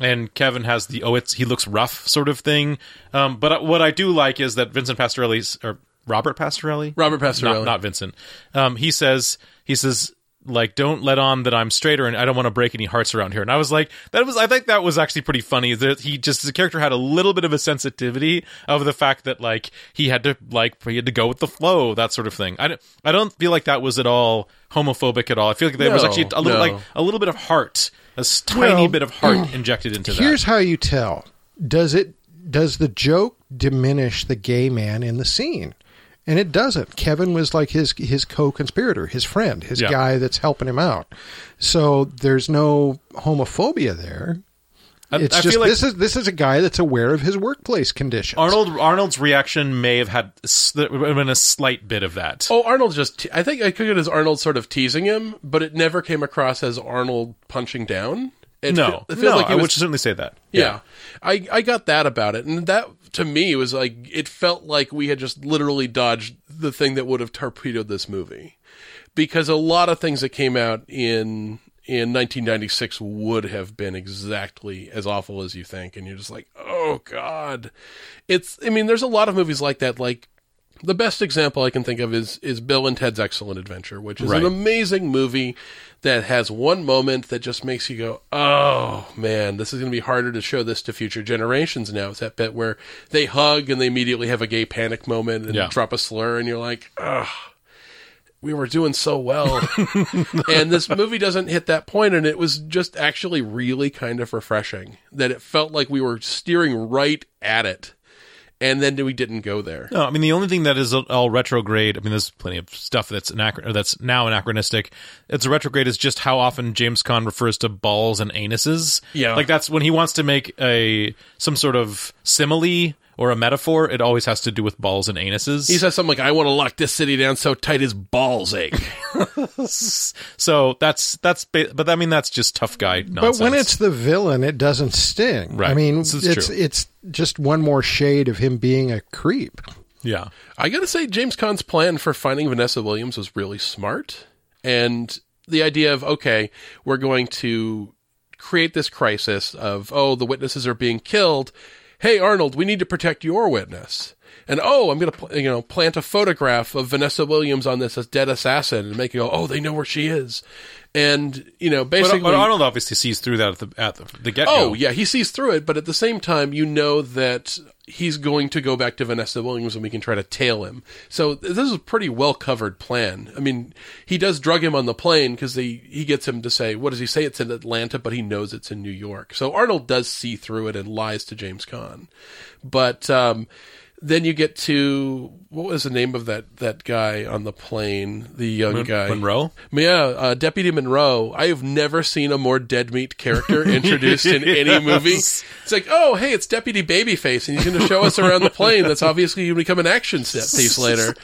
And Kevin has the "Oh, it's he looks rough" sort of thing. Um, but what I do like is that Vincent Pastorelli's or Robert Pastorelli, Robert Pastorelli, not, not Vincent. Um, he says, he says. like, don't let on that I'm straighter, and I don't want to break any hearts around here. And I was like, that was, I think that was actually pretty funny. That he just, the character had a little bit of a sensitivity of the fact that, like, he had to, like, he had to go with the flow, that sort of thing. I don't, I don't feel like that was at all homophobic at all. I feel like there no, was actually a little, no. like, a little bit of heart, a tiny well, bit of heart injected into that. Here's how you tell. Does it, does the joke diminish the gay man in the scene? And it doesn't. Kevin was like his his co-conspirator, his friend, his yeah. guy that's helping him out. So there's no homophobia there. I, it's I just feel like this is this is a guy that's aware of his workplace conditions. Arnold Arnold's reaction may have had been a slight bit of that. Oh, Arnold just te- I think I could get as Arnold sort of teasing him, but it never came across as Arnold punching down. It no, fe- it no, like it I was, would certainly say that. Yeah, yeah. I, I got that about it, and that. To me, it was like, it felt like we had just literally dodged the thing that would have torpedoed this movie. Because a lot of things that came out in in nineteen ninety-six would have been exactly as awful as you think. And you're just like, oh, God. It's. I mean, there's a lot of movies like that. Like, the best example I can think of is, is Bill and Ted's Excellent Adventure, which is right. an amazing movie that has one moment that just makes you go, oh, man, this is going to be harder to show this to future generations now. It's that bit where they hug and they immediately have a gay panic moment and yeah. drop a slur, and you're like, ugh, we were doing so well. And this movie doesn't hit that point, and it was just actually really kind of refreshing that it felt like we were steering right at it. And then we didn't go there. No, I mean, the only thing that is all retrograde, I mean, there's plenty of stuff that's anach- or that's now anachronistic. It's retrograde is just how often James Caan refers to balls and anuses. Yeah. Like, that's when he wants to make a some sort of simile or a metaphor, it always has to do with balls and anuses. He says something like, I want to lock this city down so tight his balls ache. So that's, that's, but I mean, that's just tough guy nonsense. But when it's the villain, it doesn't sting. Right. I mean, it's, it's, it's just one more shade of him being a creep. Yeah. I got to say, James Caan's plan for finding Vanessa Williams was really smart. And the idea of, okay, we're going to create this crisis of, oh, the witnesses are being killed. Hey, Arnold, we need to protect your witness. And, oh, I'm going to, you know, plant a photograph of Vanessa Williams on this as dead assassin and make it go, oh, they know where she is. And, you know, basically... But, but Arnold obviously sees through that at the, at the, the get-go. Oh, yeah, he sees through it, but at the same time, you know that he's going to go back to Vanessa Williams and we can try to tail him. So this is a pretty well-covered plan. I mean, he does drug him on the plane because he gets him to say, what does he say? It's in Atlanta, but he knows it's in New York. So Arnold does see through it and lies to James Caan. But... um Then you get to, what was the name of that, that guy on the plane? The young Mon- guy. Monroe? Yeah, uh, Deputy Monroe. I have never seen a more dead meat character introduced in yes. any movie. It's like, oh, hey, it's Deputy Babyface, and he's going to show us around the plane that's obviously going to become an action set piece later.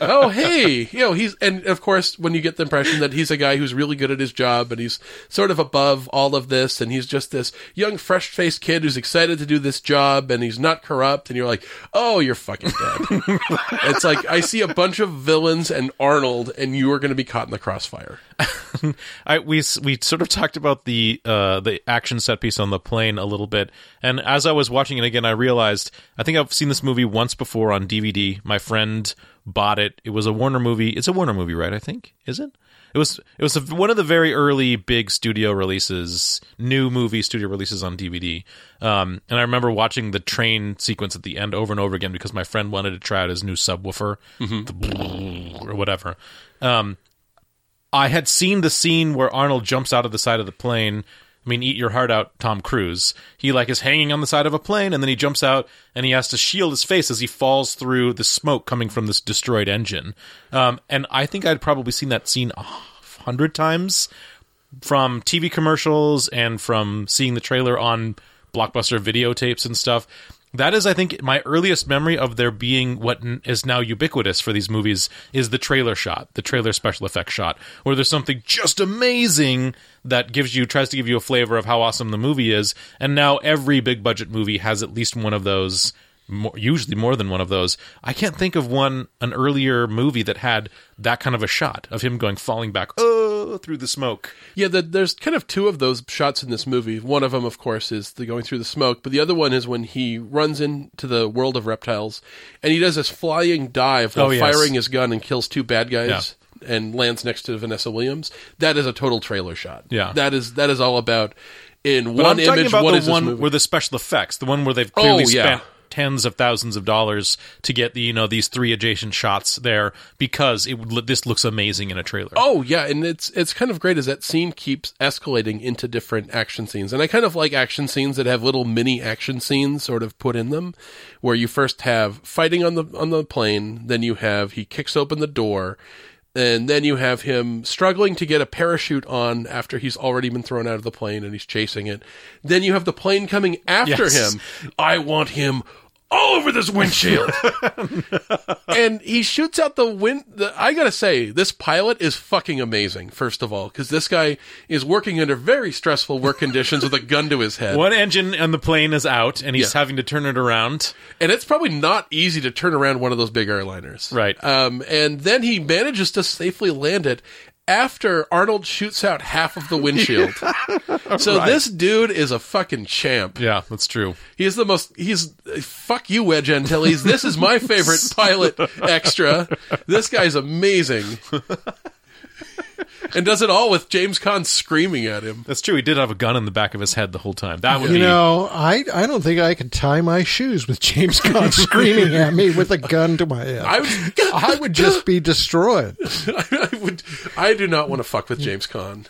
Oh, hey. You know, he's, and of course, when you get the impression that he's a guy who's really good at his job, and he's sort of above all of this, and he's just this young, fresh-faced kid who's excited to do this job, and he's not corrupt, and you're like, oh, you're fucking dead. It's like, I see a bunch of villains and Arnold, and you are going to be caught in the crossfire. I, we we sort of talked about the uh, the action set piece on the plane a little bit, and as I was watching it again, I realized, I think I've seen this movie once before on D V D. My friend bought it. It was a Warner movie. It's a Warner movie, right, I think? Is it? It was it was one of the very early big studio releases, new movie studio releases on D V D. Um, and I remember watching the train sequence at the end over and over again because my friend wanted to try out his new subwoofer, mm-hmm. or whatever. Um, I had seen the scene where Arnold jumps out of the side of the plane. I mean, eat your heart out, Tom Cruise. He like is hanging on the side of a plane, and then he jumps out, and he has to shield his face as he falls through the smoke coming from this destroyed engine. Um, and I think I'd probably seen that scene a hundred times from T V commercials and from seeing the trailer on Blockbuster videotapes and stuff. That is, I think, my earliest memory of there being what is now ubiquitous for these movies is the trailer shot, the trailer special effects shot, where there's something just amazing that gives you, tries to give you a flavor of how awesome the movie is. And now every big budget movie has at least one of those, more, usually more than one of those. I can't think of one, an earlier movie that had that kind of a shot of him going, falling back, oh, through the smoke. Yeah, the, there's kind of two of those shots in this movie. One of them, of course, is the going through the smoke, but the other one is when he runs into the world of reptiles, and he does this flying dive while oh, yes. firing his gun and kills two bad guys. Yeah. And lands next to Vanessa Williams. That is a total trailer shot. Yeah, that is that is all about in but one I'm talking image. About what the is one this movie? Where the special effects, the one where they've clearly oh, yeah. spent tens of thousands of dollars to get the you know these three adjacent shots there because it this looks amazing in a trailer. Oh yeah, and it's it's kind of great as that scene keeps escalating into different action scenes, and I kind of like action scenes that have little mini action scenes sort of put in them, where you first have fighting on the on the plane, then you have he kicks open the door. And then you have him struggling to get a parachute on after he's already been thrown out of the plane and he's chasing it. Then you have the plane coming after yes. him. I want him all over this windshield. And he shoots out the wind. The, I gotta say, this pilot is fucking amazing, first of all, because this guy is working under very stressful work conditions with a gun to his head. One engine on the plane is out, and he's yeah. having to turn it around. And it's probably not easy to turn around one of those big airliners. Right. Um, and then he manages to safely land it after Arnold shoots out half of the windshield. So right. This dude is a fucking champ. Yeah, that's true. He is the most... He's... Fuck you, Wedge Antilles. This is my favorite pilot extra. This guy's amazing. And does it all with James Caan screaming at him. That's true. He did have a gun in the back of his head the whole time. That would you be... You know, I, I don't think I could tie my shoes with James Caan screaming at me with a gun to my head. I would, I would just be destroyed. I, I would. I do not want to fuck with James Caan.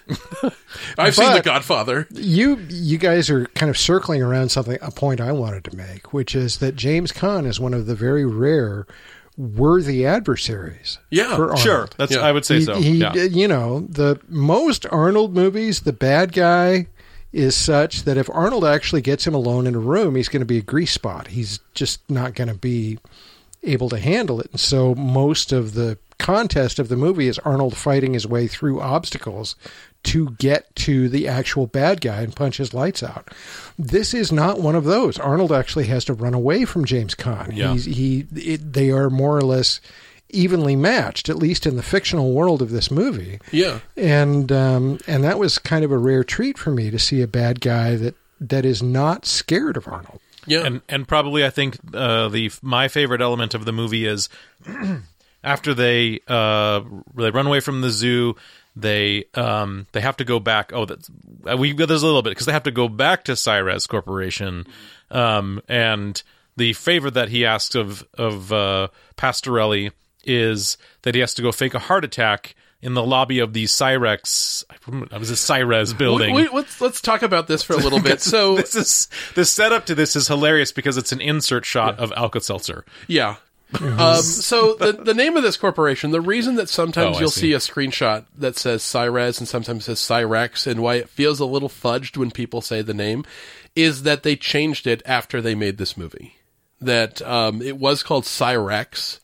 I've but seen The Godfather. You you guys are kind of circling around something, a point I wanted to make, which is that James Caan is one of the very rare... worthy adversaries. Yeah, sure. That's yeah. I would say he, so. He, yeah. You know, the most Arnold movies, the bad guy is such that if Arnold actually gets him alone in a room, he's going to be a grease spot. He's just not going to be able to handle it. And so most of the contest of the movie is Arnold fighting his way through obstacles to get to the actual bad guy and punch his lights out. This is not one of those. Arnold actually has to run away from James Caan. Yeah. He's, he, it, they are more or less evenly matched, at least in the fictional world of this movie. Yeah. And um, and that was kind of a rare treat for me to see a bad guy that, that is not scared of Arnold. Yeah. And and probably I think uh, the my favorite element of the movie is after they uh, they run away from the zoo. They um they have to go back. Oh, that's we. There's a little bit because they have to go back to Cyrez Corporation, um and the favor that he asks of of uh, Pastorelli is that he has to go fake a heart attack in the lobby of the Cyrix. I was a Cyrez building. Wait, wait, let's let's talk about this for a little bit. So this is the setup to this is hilarious because it's an insert shot yeah. of Alka-Seltzer. Yeah. um, so the the name of this corporation, the reason that sometimes oh, you'll see. see a screenshot that says Cyrez and sometimes says Cyrix, and why it feels a little fudged when people say the name, is that they changed it after they made this movie. That um, it was called Cyrix,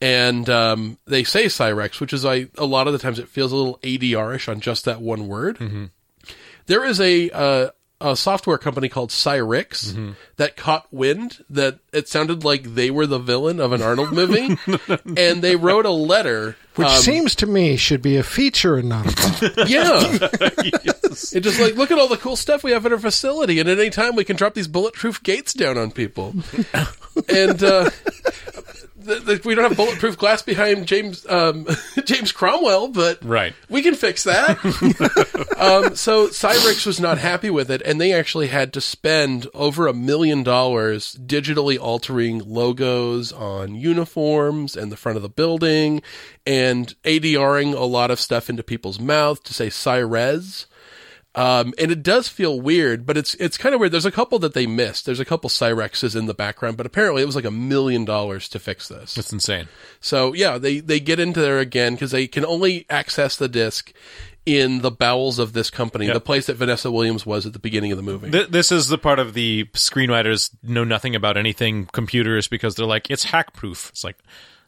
and um, they say Cyrix, which is I, a lot of the times it feels a little A D R-ish on just that one word. Mm-hmm. There is a... Uh, a software company called Cyrix mm-hmm. that caught wind that it sounded like they were the villain of an Arnold movie, and they wrote a letter. Which um, seems to me should be a feature and not a problem. Yeah. Yes. It's just like, look at all the cool stuff we have at our facility, and at any time we can drop these bulletproof gates down on people. And uh, the, the, we don't have bulletproof glass behind James um, James Cromwell, but right. we can fix that. um, so Cyrix was not happy with it, and they actually had to spend over a million dollars digitally altering logos on uniforms and the front of the building, and ADRing a lot of stuff into people's mouths to say Cyrez. Um, and it does feel weird, but it's it's kind of weird. There's a couple that they missed. There's a couple Cyrexes in the background, but apparently it was like a million dollars to fix this. That's insane. So, yeah, they, they get into there again because they can only access the disc in the bowels of this company, yep. the place that Vanessa Williams was at the beginning of the movie. Th- this is the part of the screenwriters know nothing about anything computers because they're like, it's hack-proof. It's like...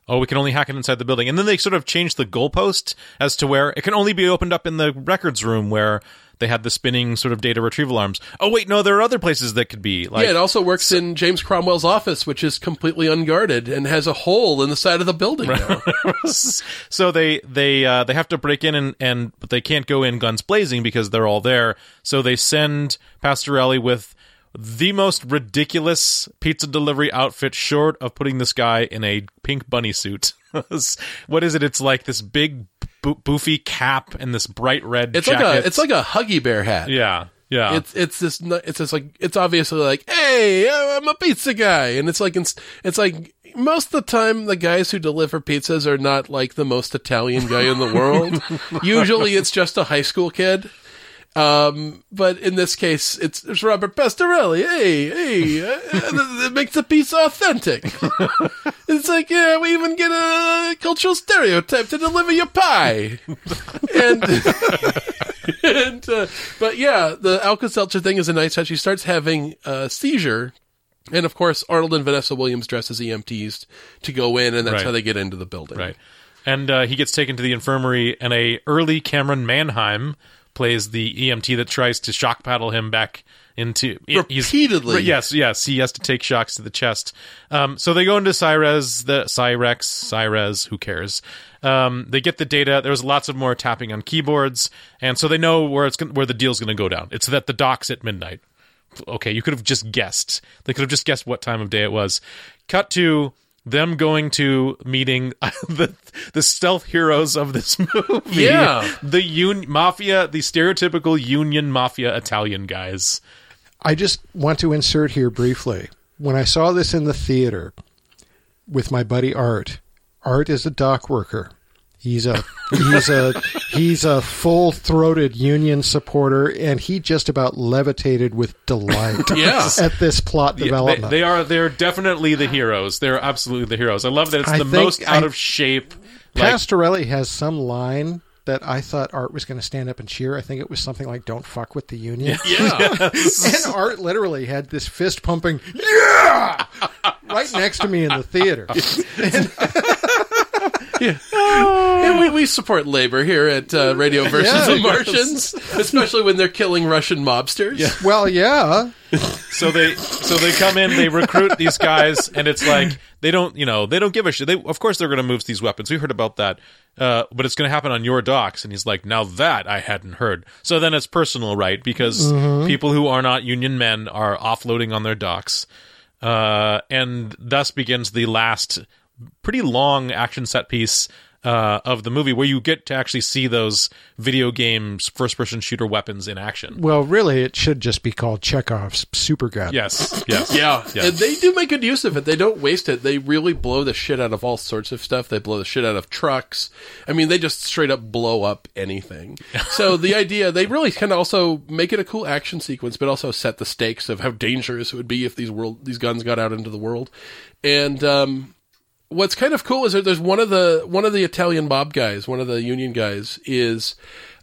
oh, we can only hack it inside the building. And then they sort of changed the goalpost as to where it can only be opened up in the records room where they had the spinning sort of data retrieval arms. Oh, wait, no, there are other places that could be. Like, yeah, it also works so- in James Cromwell's office, which is completely unguarded and has a hole in the side of the building now. So they they uh, they have to break in, and, and but they can't go in guns blazing because they're all there. So they send Pastorelli with... the most ridiculous pizza delivery outfit short of putting this guy in a pink bunny suit. What is it? It's like this big bo- boofy cap and this bright red it's jacket. Like a, it's like a Huggy Bear hat. Yeah. Yeah. It's, it's this, it's just like, it's obviously like, hey, I'm a pizza guy. And it's like, it's, it's like most of the time the guys who deliver pizzas are not like the most Italian guy in the world. Usually it's just a high school kid. Um, but in this case, it's, it's Robert Pastorelli. Hey, hey, uh, it makes the piece authentic. It's like, yeah, we even get a cultural stereotype to deliver your pie. And, and uh, but yeah, the Alka-Seltzer thing is a nice touch. She starts having a seizure. And of course, Arnold and Vanessa Williams dress as E M Ts to go in, and that's right. how they get into the building. Right. And uh, he gets taken to the infirmary, and a early Camryn Manheim plays the E M T that tries to shock paddle him back into... Repeatedly. He's, yes, yes. He has to take shocks to the chest. Um, so they go into Cyrez, the Cyrix, Cyrez, who cares? Um, they get the data. There's lots of more tapping on keyboards. And so they know where it's where the deal's going to go down. It's that the dock's at midnight. Okay, you could have just guessed. They could have just guessed what time of day it was. Cut to... them going to meeting the the stealth heroes of this movie. Yeah. The un- mafia, the stereotypical union mafia Italian guys. I just want to insert here briefly. When I saw this in the theater with my buddy Art, Art is a dock worker. He's a he's a he's a full-throated union supporter, and he just about levitated with delight yeah. at this plot development. Yeah, they, they are they're definitely the heroes. They're absolutely the heroes. I love that it's I the most out I, of shape. Pastorelli like, has some line that I thought Art was going to stand up and cheer. I think it was something like "Don't fuck with the union." Yeah, and Art literally had this fist pumping "Yeah" right next to me in the theater. And, yeah. And we, we support labor here at uh, Radio Versus yeah, the Martians, yes. especially when they're killing Russian mobsters. Yeah. Well, yeah. So they so they come in, they recruit these guys, and it's like they don't, you know, they don't give a shit. They, of course they're going to move these weapons. We heard about that. Uh, but it's going to happen on your docks. And he's like, now that I hadn't heard. So then it's personal, right? Because mm-hmm. people who are not union men are offloading on their docks. Uh, and thus begins the last... pretty long action set piece uh, of the movie, where you get to actually see those video games first-person shooter weapons in action. Well, really, it should just be called Chekhov's super gun. Yes, yes. yeah, yes. And they do make good use of it. They don't waste it. They really blow the shit out of all sorts of stuff. They blow the shit out of trucks. I mean, they just straight up blow up anything. So the idea, they really can also make it a cool action sequence, but also set the stakes of how dangerous it would be if these world these guns got out into the world. And um, what's kind of cool is that there's one of the one of the Italian mob guys, one of the union guys, is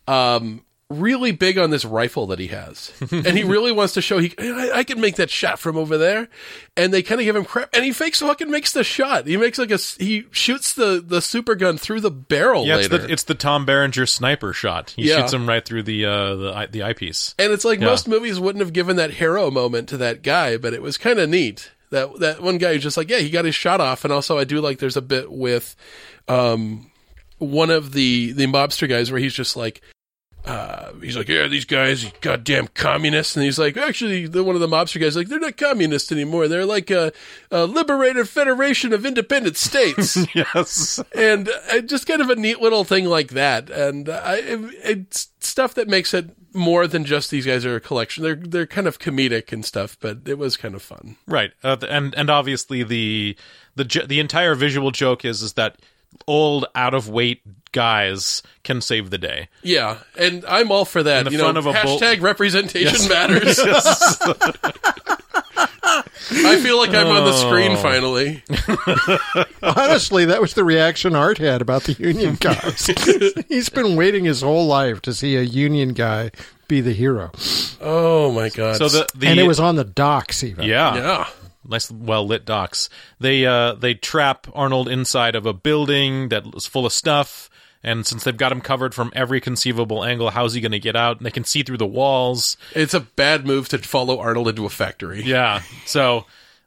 um, really big on this rifle that he has, and he really wants to show he I, I can make that shot from over there. And they kind of give him crap, and he fakes fucking makes the shot. He makes like a he shoots the the super gun through the barrel. Yeah, later. It's, the, it's the Tom Berenger sniper shot. He yeah. shoots him right through the uh, the the eyepiece. And it's like yeah. most movies wouldn't have given that hero moment to that guy, but it was kind of neat. That that one guy who's just like, yeah, he got his shot off. And also I do like there's a bit with um, one of the, the mobster guys where he's just like, uh, he's like, yeah, these guys, goddamn communists. And he's like, actually, the, one of the mobster guys is like, they're not communists anymore. They're like a, a liberated federation of independent states. Yes. And uh, just kind of a neat little thing like that. And I, it, it's stuff that makes it more than just these guys are a collection. They're they're kind of comedic and stuff, but it was kind of fun, right? Uh, and and obviously the the the entire visual joke is is that old out of weight guys can save the day. Yeah, and I'm all for that. In the you front know, of a hashtag bol- representation yes. matters. Yes. I feel like I'm oh. on the screen finally. Honestly, that was the reaction Art had about the union guys. He's been waiting his whole life to see a union guy be the hero. Oh, my God. So the, the, and it was on the docks, even. Yeah. Yeah. Nice, well-lit docks. They, uh, they trap Arnold inside of a building that is full of stuff. And since they've got him covered from every conceivable angle, how's he going to get out? And they can see through the walls. It's a bad move to follow Arnold into a factory. Yeah. So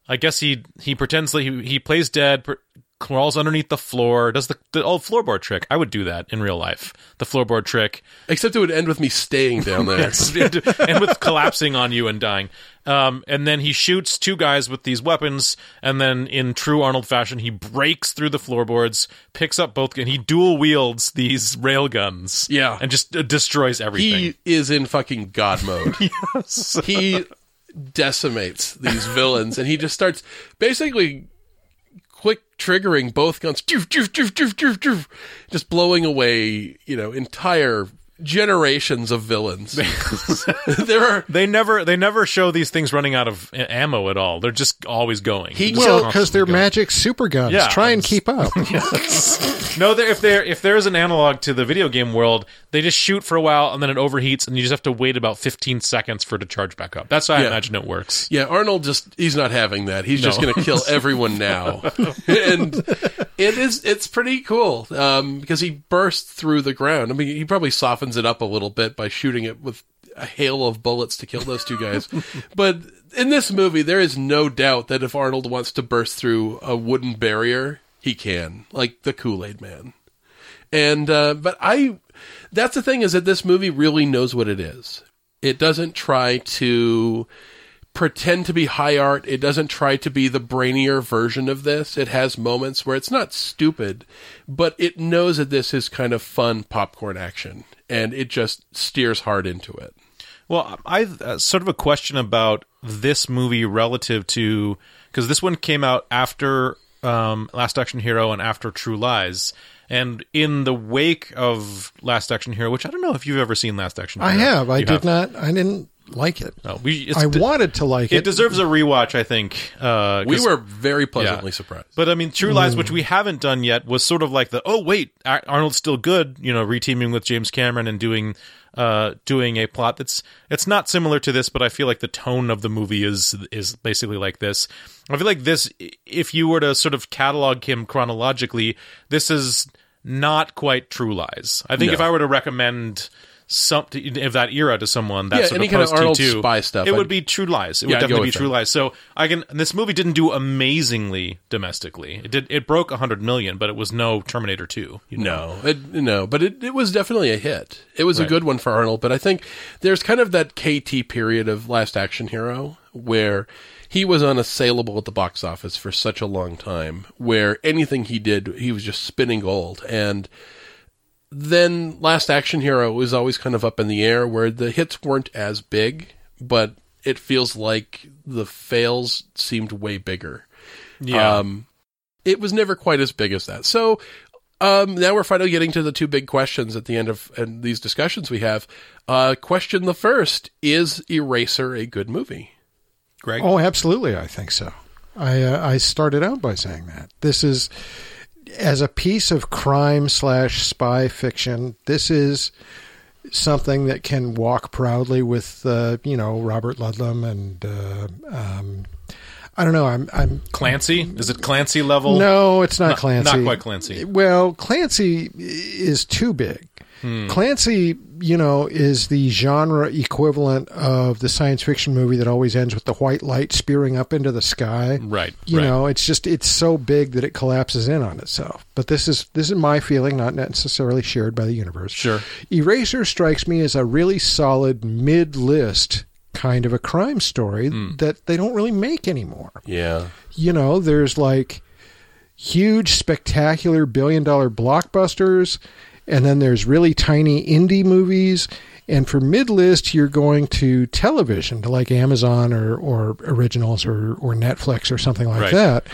I guess he, he pretends like he, he plays dead, per- crawls underneath the floor, does the, the old floorboard trick. I would do that in real life. The floorboard trick. Except it would end with me staying down there. And with collapsing on you and dying. Um, and then he shoots two guys with these weapons, and then in true Arnold fashion, he breaks through the floorboards, picks up both, and he dual wields these railguns. Yeah. And just uh, destroys everything. He is in fucking God mode. Yes. He decimates these villains, and he just starts basically quick triggering both guns, doof, doof, doof, doof, doof, doof, just blowing away, you know, entire generations of villains. there are they never they never show these things running out of ammo at all. They're just always going. He well because they're going. Magic super guns. Yeah, try and keep up. Yes. No, if there if there is an analog to the video game world, they just shoot for a while and then it overheats and you just have to wait about fifteen seconds for it to charge back up. That's how I yeah. imagine it works. Yeah, Arnold just he's not having that. He's no. just going to kill everyone now. And it is it's pretty cool um, because he bursts through the ground. I mean, he probably softens it up a little bit by shooting it with a hail of bullets to kill those two guys. But in this movie, there is no doubt that if Arnold wants to burst through a wooden barrier, he can, like the Kool-Aid Man. And uh, but I, that's the thing is that this movie really knows what it is. It doesn't try to pretend to be high art. It doesn't try to be the brainier version of this. It has moments where it's not stupid, but it knows that this is kind of fun popcorn action. And it just steers hard into it. Well, I uh, sort of a question about this movie relative to, because this one came out after um, Last Action Hero and after True Lies. And in the wake of Last Action Hero, which I don't know if you've ever seen Last Action Hero. I have. I you did have. not. I didn't like it. No, we, it's, I wanted to like it. It deserves a rewatch, I think. Uh, we were very pleasantly yeah. surprised. But I mean, True Lies, mm. which we haven't done yet, was sort of like the, oh, wait, Arnold's still good, you know, reteaming with James Cameron and doing uh, doing a plot that's, it's not similar to this, but I feel like the tone of the movie is is basically like this. I feel like this, if you were to sort of catalog him chronologically, this is not quite True Lies. I think no. if I were to recommend something of that era to someone that yeah, sort of kind of Arnold to, spy stuff, it I'd, would be True Lies. It yeah, would definitely be True that. Lies. So I can. This movie didn't do amazingly domestically. It did. It broke a hundred million, but it was no Terminator two. You know? No, it, no, but it, it was definitely a hit. It was right. a good one for Arnold. But I think there's kind of that K T period of Last Action Hero where he was unassailable at the box office for such a long time, where anything he did, he was just spinning gold. And then Last Action Hero was always kind of up in the air, where the hits weren't as big, but it feels like the fails seemed way bigger. Yeah. Um, it was never quite as big as that. So um, now we're finally getting to the two big questions at the end of and these discussions we have. Uh, question the first, is Eraser a good movie? Greg? Oh, absolutely. I think so. I, uh, I started out by saying that. This is, as a piece of crime slash spy fiction, this is something that can walk proudly with, uh, you know, Robert Ludlum and... Uh, um, I don't know. I'm, I'm Clancy. Is it Clancy level? No, it's not, not Clancy. Not quite Clancy. Well, Clancy is too big. Hmm. Clancy, you know, is the genre equivalent of the science fiction movie that always ends with the white light spearing up into the sky. Right. You right. know, it's just it's so big that it collapses in on itself. But this is this is my feeling, not necessarily shared by the universe. Sure. Eraser strikes me as a really solid mid-list kind of a crime story mm. that they don't really make anymore. Yeah. You know, there's like huge, spectacular billion dollar blockbusters, and then there's really tiny indie movies. And for mid-list, you're going to television, to like Amazon or, or Originals or, or Netflix or something like right. that.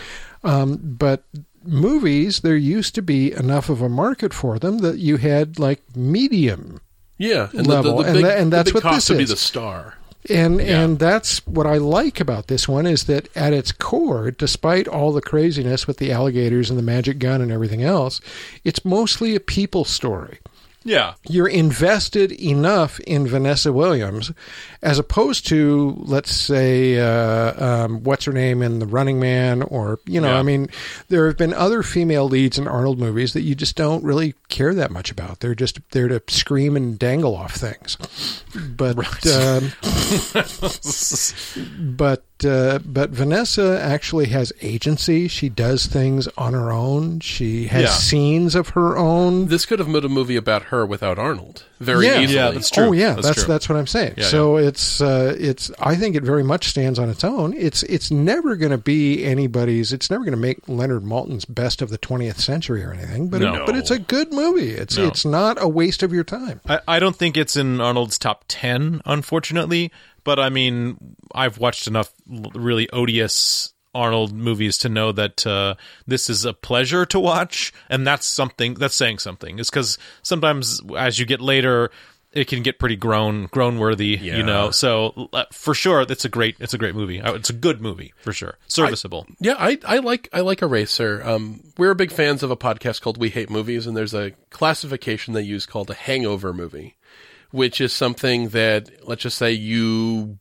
Um, but movies, there used to be enough of a market for them that you had like medium yeah, and level. The, the, the big, and, that, and that's the big what cost this would is. Be the star. And yeah. and that's what I like about this one, is that at its core, despite all the craziness with the alligators and the magic gun and everything else, it's mostly a people story. Yeah. You're invested enough in Vanessa Williams, as opposed to, let's say, uh, um, what's her name in The Running Man, or, you know, yeah. I mean, there have been other female leads in Arnold movies that you just don't really care that much about. They're just there to scream and dangle off things. But, right. um, but, uh, but Vanessa actually has agency. She does things on her own. She has yeah. scenes of her own. This could have made a movie about her. Her without Arnold very yeah. easily. Yeah, that's true. Oh yeah, that's that's, that's what I'm saying. Yeah, so yeah. it's uh, it's I think it very much stands on its own. It's it's never going to be anybody's. It's never going to make Leonard Maltin's best of the twentieth century or anything. But no. it, but it's a good movie. It's no. it's not a waste of your time. I, I don't think it's in Arnold's top ten, unfortunately. But I mean, I've watched enough really odious Arnold movies to know that uh, this is a pleasure to watch, and that's something that's saying something. It's because sometimes as you get later, it can get pretty grown, grown worthy, yeah. you know. So uh, for sure, that's a great, it's a great movie. It's a good movie for sure, serviceable. I, yeah, I, I like I like Eraser. Um, we're big fans of a podcast called We Hate Movies, and there's a classification they use called a hangover movie, which is something that, let's just say you.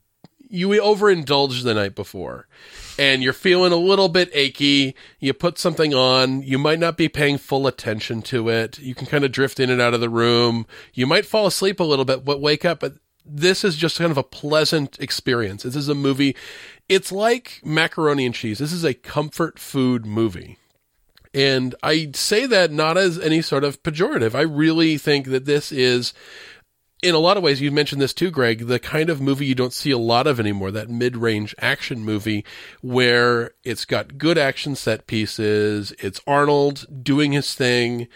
You overindulge the night before, and you're feeling a little bit achy. You put something on. You might not be paying full attention to it. You can kind of drift in and out of the room. You might fall asleep a little bit, but wake up. But this is just kind of a pleasant experience. This is a movie. It's like macaroni and cheese. This is a comfort food movie. And I say that not as any sort of pejorative. I really think that this is... In a lot of ways, you mentioned this too, Greg, the kind of movie you don't see a lot of anymore, that mid-range action movie where it's got good action set pieces, it's Arnold doing his thing,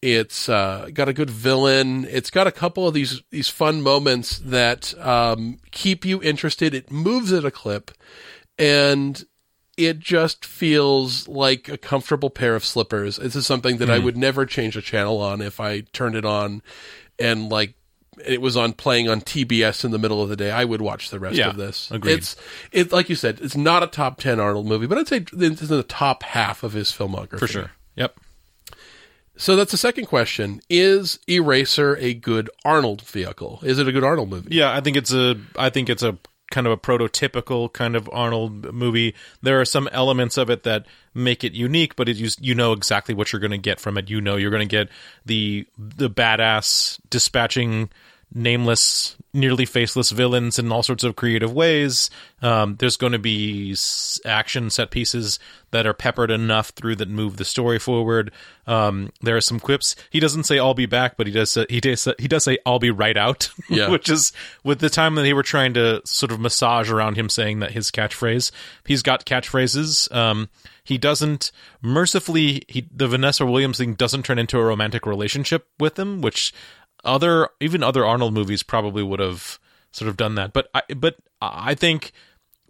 it's uh, got a good villain, it's got a couple of these these fun moments that um, keep you interested, it moves at a clip, and... It just feels like a comfortable pair of slippers. This is something that mm. I would never change a channel on if I turned it on and like it was on playing on T B S in the middle of the day. I would watch the rest yeah, of this. Agreed. It's it like you said, it's not a top ten Arnold movie, but I'd say this is in the top half of his filmography. For sure. Yep. So that's the second question. Is Eraser a good Arnold vehicle? Is it a good Arnold movie? Yeah, I think it's a I think it's a kind of a prototypical kind of Arnold movie. There are some elements of it that make it unique, but it, you, you know exactly what you're going to get from it. You know you're going to get the the badass dispatching nameless, nearly faceless villains in all sorts of creative ways. Um, there's going to be action set pieces that are peppered enough through that move the story forward. Um, there are some quips. He doesn't say "I'll be back," but he does. Uh, he does. Uh, he does say "I'll be right out," yeah. which is with the time that they were trying to sort of massage around him saying that his catchphrase. He's got catchphrases. Um, he doesn't. Mercifully, he, the Vanessa Williams thing doesn't turn into a romantic relationship with him, which other even other Arnold movies probably would have sort of done that. But I, but I think.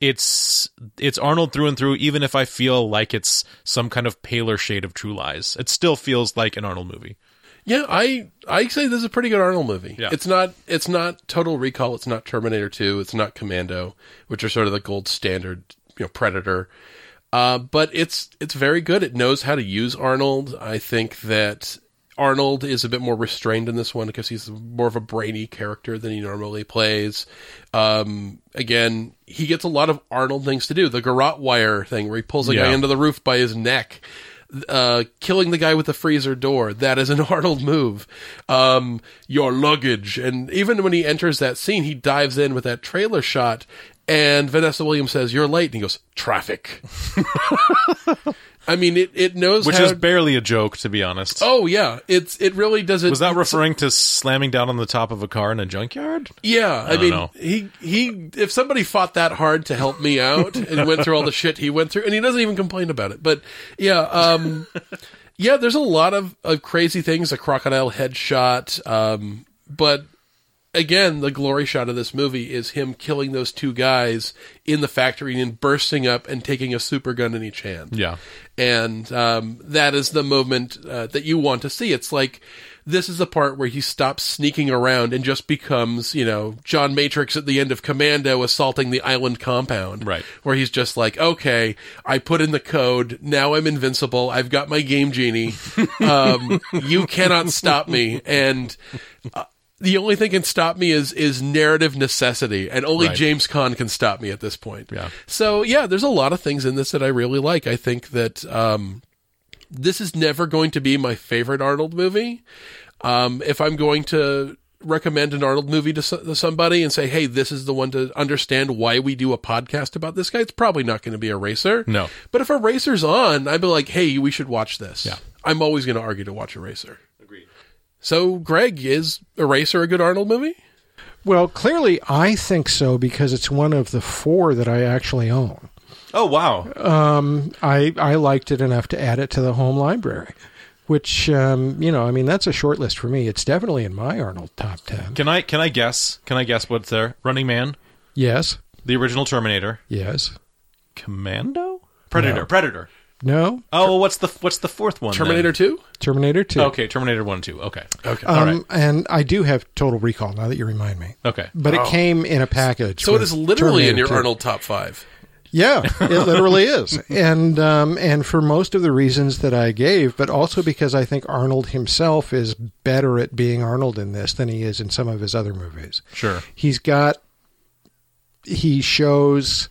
It's it's Arnold through and through, even if I feel like it's some kind of paler shade of True Lies. It still feels like an Arnold movie. Yeah, I I say this is a pretty good Arnold movie. Yeah. It's not it's not Total Recall, it's not Terminator two, it's not Commando, which are sort of the gold standard, you know, Predator. Uh, but it's it's very good. It knows how to use Arnold. I think that Arnold is a bit more restrained in this one because he's more of a brainy character than he normally plays. Um, again, he gets a lot of Arnold things to do. The garrote wire thing where he pulls a yeah. guy into the roof by his neck. Uh, killing the guy with the freezer door. That is an Arnold move. Um, your luggage. And even when he enters that scene, he dives in with that trailer shot. And Vanessa Williams says, "You're late." And he goes, "Traffic." I mean, it, it knows Which how... is barely a joke, to be honest. Oh, yeah. It's It really doesn't... Was that referring to slamming down on the top of a car in a junkyard? Yeah. I, I mean, know. he he. if somebody fought that hard to help me out and went through all the shit he went through, and he doesn't even complain about it. But, yeah, um, yeah, there's a lot of, of crazy things. A crocodile headshot. Um, but, again, the glory shot of this movie is him killing those two guys in the factory and bursting up and taking a super gun in each hand. Yeah. And um, that is the moment uh, that you want to see. It's like, this is the part where he stops sneaking around and just becomes, you know, John Matrix at the end of Commando assaulting the island compound. Right. Where he's just like, okay, I put in the code. Now I'm invincible. I've got my game genie. Um, you cannot stop me. And uh, the only thing can stop me is is narrative necessity, and only right. James Caan can stop me at this point. Yeah. So, yeah, there's a lot of things in this that I really like. I think that um, this is never going to be my favorite Arnold movie. Um, if I'm going to recommend an Arnold movie to, to somebody and say, hey, this is the one to understand why we do a podcast about this guy, it's probably not going to be Eraser. No. But if Eraser's on, I'd be like, hey, we should watch this. Yeah. I'm always going to argue to watch Eraser. So, Greg, is Eraser a good Arnold movie? Well, clearly I think so, because it's one of the four that I actually own. Oh, wow. Um, I, I liked it enough to add it to the home library, which, um, you know, I mean, that's a short list for me. It's definitely in my Arnold top ten. Can I can I guess? Can I guess what's there? Running Man? Yes. The original Terminator? Yes. Commando? Predator. No. Predator. No. Oh, well, what's the what's the fourth one? Terminator then? two? Terminator two. Okay, Terminator one and two. Okay. Okay. Um, all right. And I do have Total Recall, now that you remind me. Okay. But oh. it came in a package. So it is literally Terminator in your two. Arnold top five. Yeah, it literally is. And um, and for most of the reasons that I gave, but also because I think Arnold himself is better at being Arnold in this than he is in some of his other movies. Sure. He's got... He shows...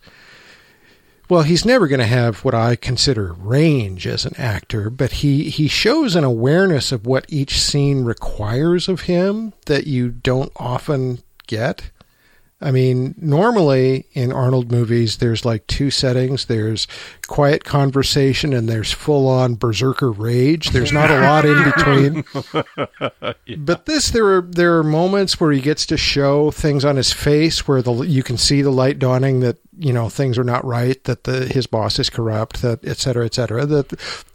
Well, he's never going to have what I consider range as an actor, but he, he shows an awareness of what each scene requires of him that you don't often get. I mean, normally in Arnold movies, there's like two settings. There's quiet conversation and there's full-on berserker rage. There's not a lot in between. Yeah. But this, there are there are moments where he gets to show things on his face where the you can see the light dawning that, you know, things are not right, that the his boss is corrupt, that et cetera, et cetera. The,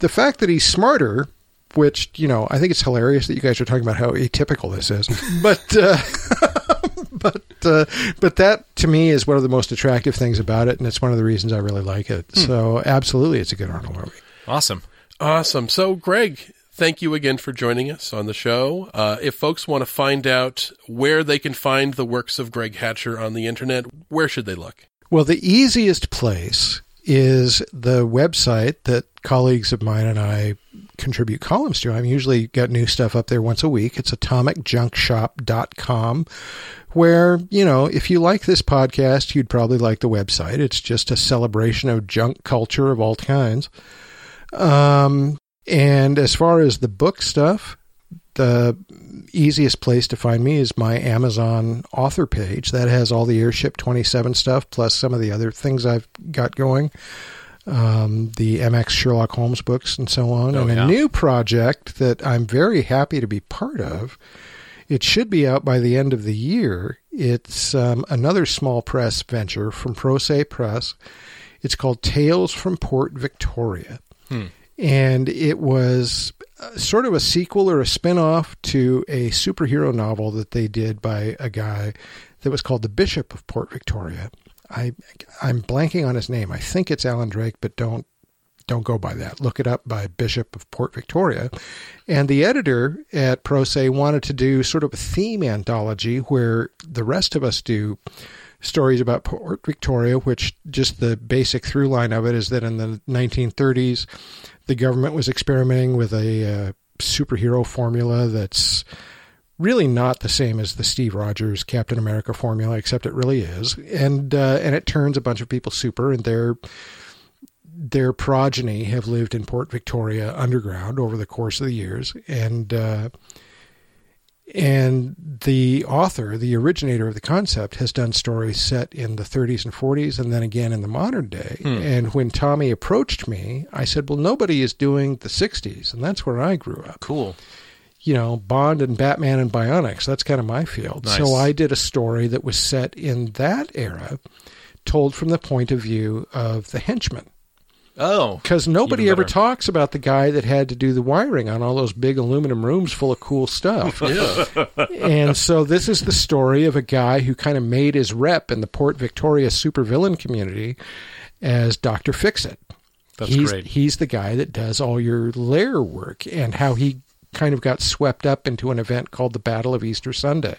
the fact that he's smarter, which, you know, I think it's hilarious that you guys are talking about how atypical this is. But... Uh, But uh, but that, to me, is one of the most attractive things about it, and it's one of the reasons I really like it. Hmm. So, absolutely, it's a good Arnold movie. Awesome. Awesome. So, Greg, thank you again for joining us on the show. Uh, if folks want to find out where they can find the works of Greg Hatcher on the internet, where should they look? Well, the easiest place is the website that colleagues of mine and I contribute columns to. I've usually got new stuff up there once a week. It's atomic jump shop dot com, where, you know, if you like this podcast, you'd probably like the website. It's just a celebration of junk culture of all kinds. Um, and as far as the book stuff, the easiest place to find me is my Amazon author page. That has all the Airship twenty-seven stuff, plus some of the other things I've got going, um, the M X Sherlock Holmes books and so on. Oh, and yeah. A new project that I'm very happy to be part of. It should be out by the end of the year. It's um, another small press venture from Pro Se Press. It's called Tales from Port Victoria. Hmm. And it was sort of a sequel or a spin-off to a superhero novel that they did by a guy that was called The Bishop of Port Victoria. I, I'm blanking on his name. I think it's Alan Drake, but don't don't go by that. Look it up by Bishop of Port Victoria. And the editor at Pro Se wanted to do sort of a theme anthology where the rest of us do stories about Port Victoria, which just the basic through line of it is that in the nineteen thirties, the government was experimenting with a uh, superhero formula that's really not the same as the Steve Rogers Captain America formula, except it really is. And uh, and it turns a bunch of people super, and their their progeny have lived in Port Victoria underground over the course of the years. And uh, and the author, the originator of the concept, has done stories set in the thirties and forties and then again in the modern day. Hmm. And when Tommy approached me, I said, well, nobody is doing the sixties, and that's where I grew up. Cool. You know, Bond and Batman and Bionics, that's kind of my field. Nice. So I did a story that was set in that era, told from the point of view of the henchman. Oh. Because nobody ever talks about the guy that had to do the wiring on all those big aluminum rooms full of cool stuff. Yeah. And so this is the story of a guy who kind of made his rep in the Port Victoria supervillain community as Doctor Fix-It. That's he's, great. He's the guy that does all your lair work, and how he kind of got swept up into an event called the Battle of Easter Sunday.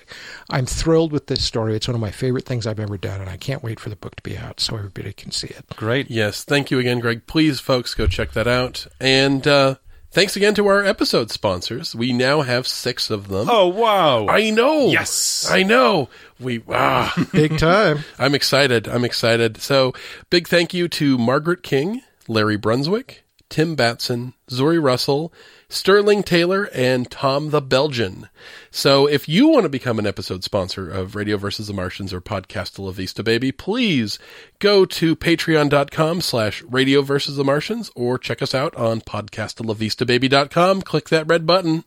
I'm thrilled with this story. It's one of my favorite things I've ever done, and I can't wait for the book to be out so everybody can see it. Great. Yes. Thank you again, Greg. Please, folks, go check that out. And uh, thanks again to our episode sponsors. We now have six of them. Oh, wow. I know. Yes. I know. We ah. Big time. I'm excited. I'm excited. So big thank you to Margaret King, Larry Brunswick, Tim Batson, Zori Russell, Sterling Taylor, and Tom the Belgian. So if you want to become an episode sponsor of Radio Versus the Martians or Podcast de la Vista, baby, please go to patreon.com slash Radio Versus the Martians or check us out on podcast de la vista baby dot com. Click that red button.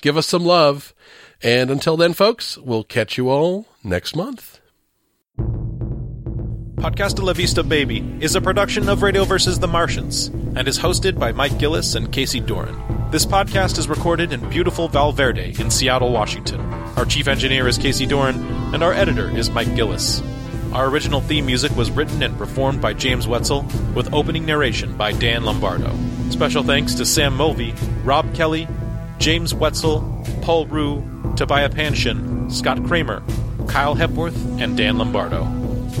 Give us some love. And until then, folks, we'll catch you all next month. Podcast de la Vista Baby is a production of Radio Versus the Martians and is hosted by Mike Gillis and Casey Doran. This podcast is recorded in beautiful Valverde in Seattle, Washington. Our chief engineer is Casey Doran, and our editor is Mike Gillis. Our original theme music was written and performed by James Wetzel, with opening narration by Dan Lombardo. Special thanks to Sam Mulvey, Rob Kelly, James Wetzel, Paul Rue, Tobias Panshin, Scott Kramer, Kyle Hepworth, and Dan Lombardo.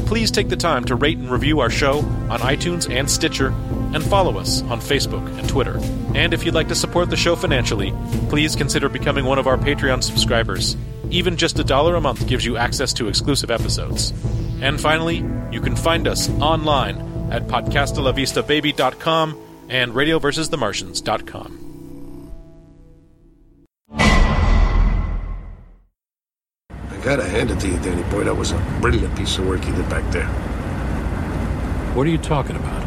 Please take the time to rate and review our show on iTunes and Stitcher, and follow us on Facebook and Twitter. And if you'd like to support the show financially, please consider becoming one of our Patreon subscribers. Even just a dollar a month gives you access to exclusive episodes. And finally, you can find us online at podcast de la vista baby dot com and radio versus the martians dot com. I gotta hand it to you, Danny Boy. That was a brilliant piece of work you did back there. What are you talking about?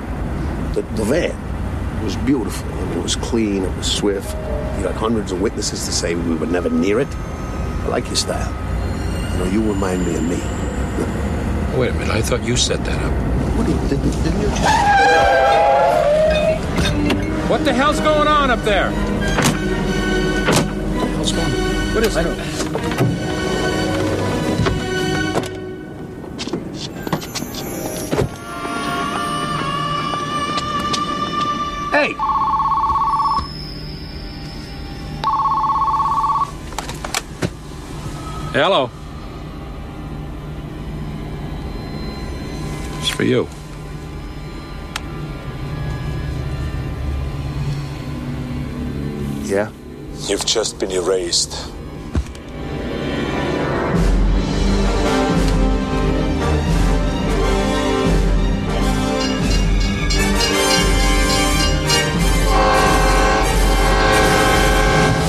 The, the van was beautiful. I mean, it was clean. It was swift. You had hundreds of witnesses to say we were never near it. I like your style. You know, you remind me of me. Wait a minute. I thought you set that up. What did, did, didn't you? What the hell's going on up there? What the hell's going on? What is I don't. Hey! Hello. It's for you. Yeah? You've just been erased.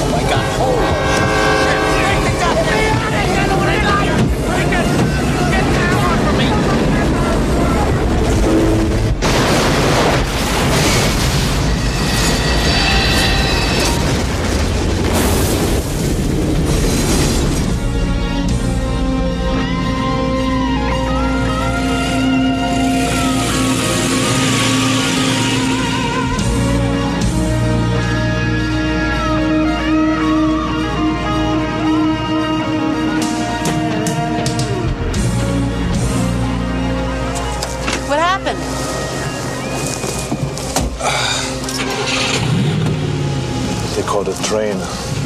Oh, my God. Holy caught a train.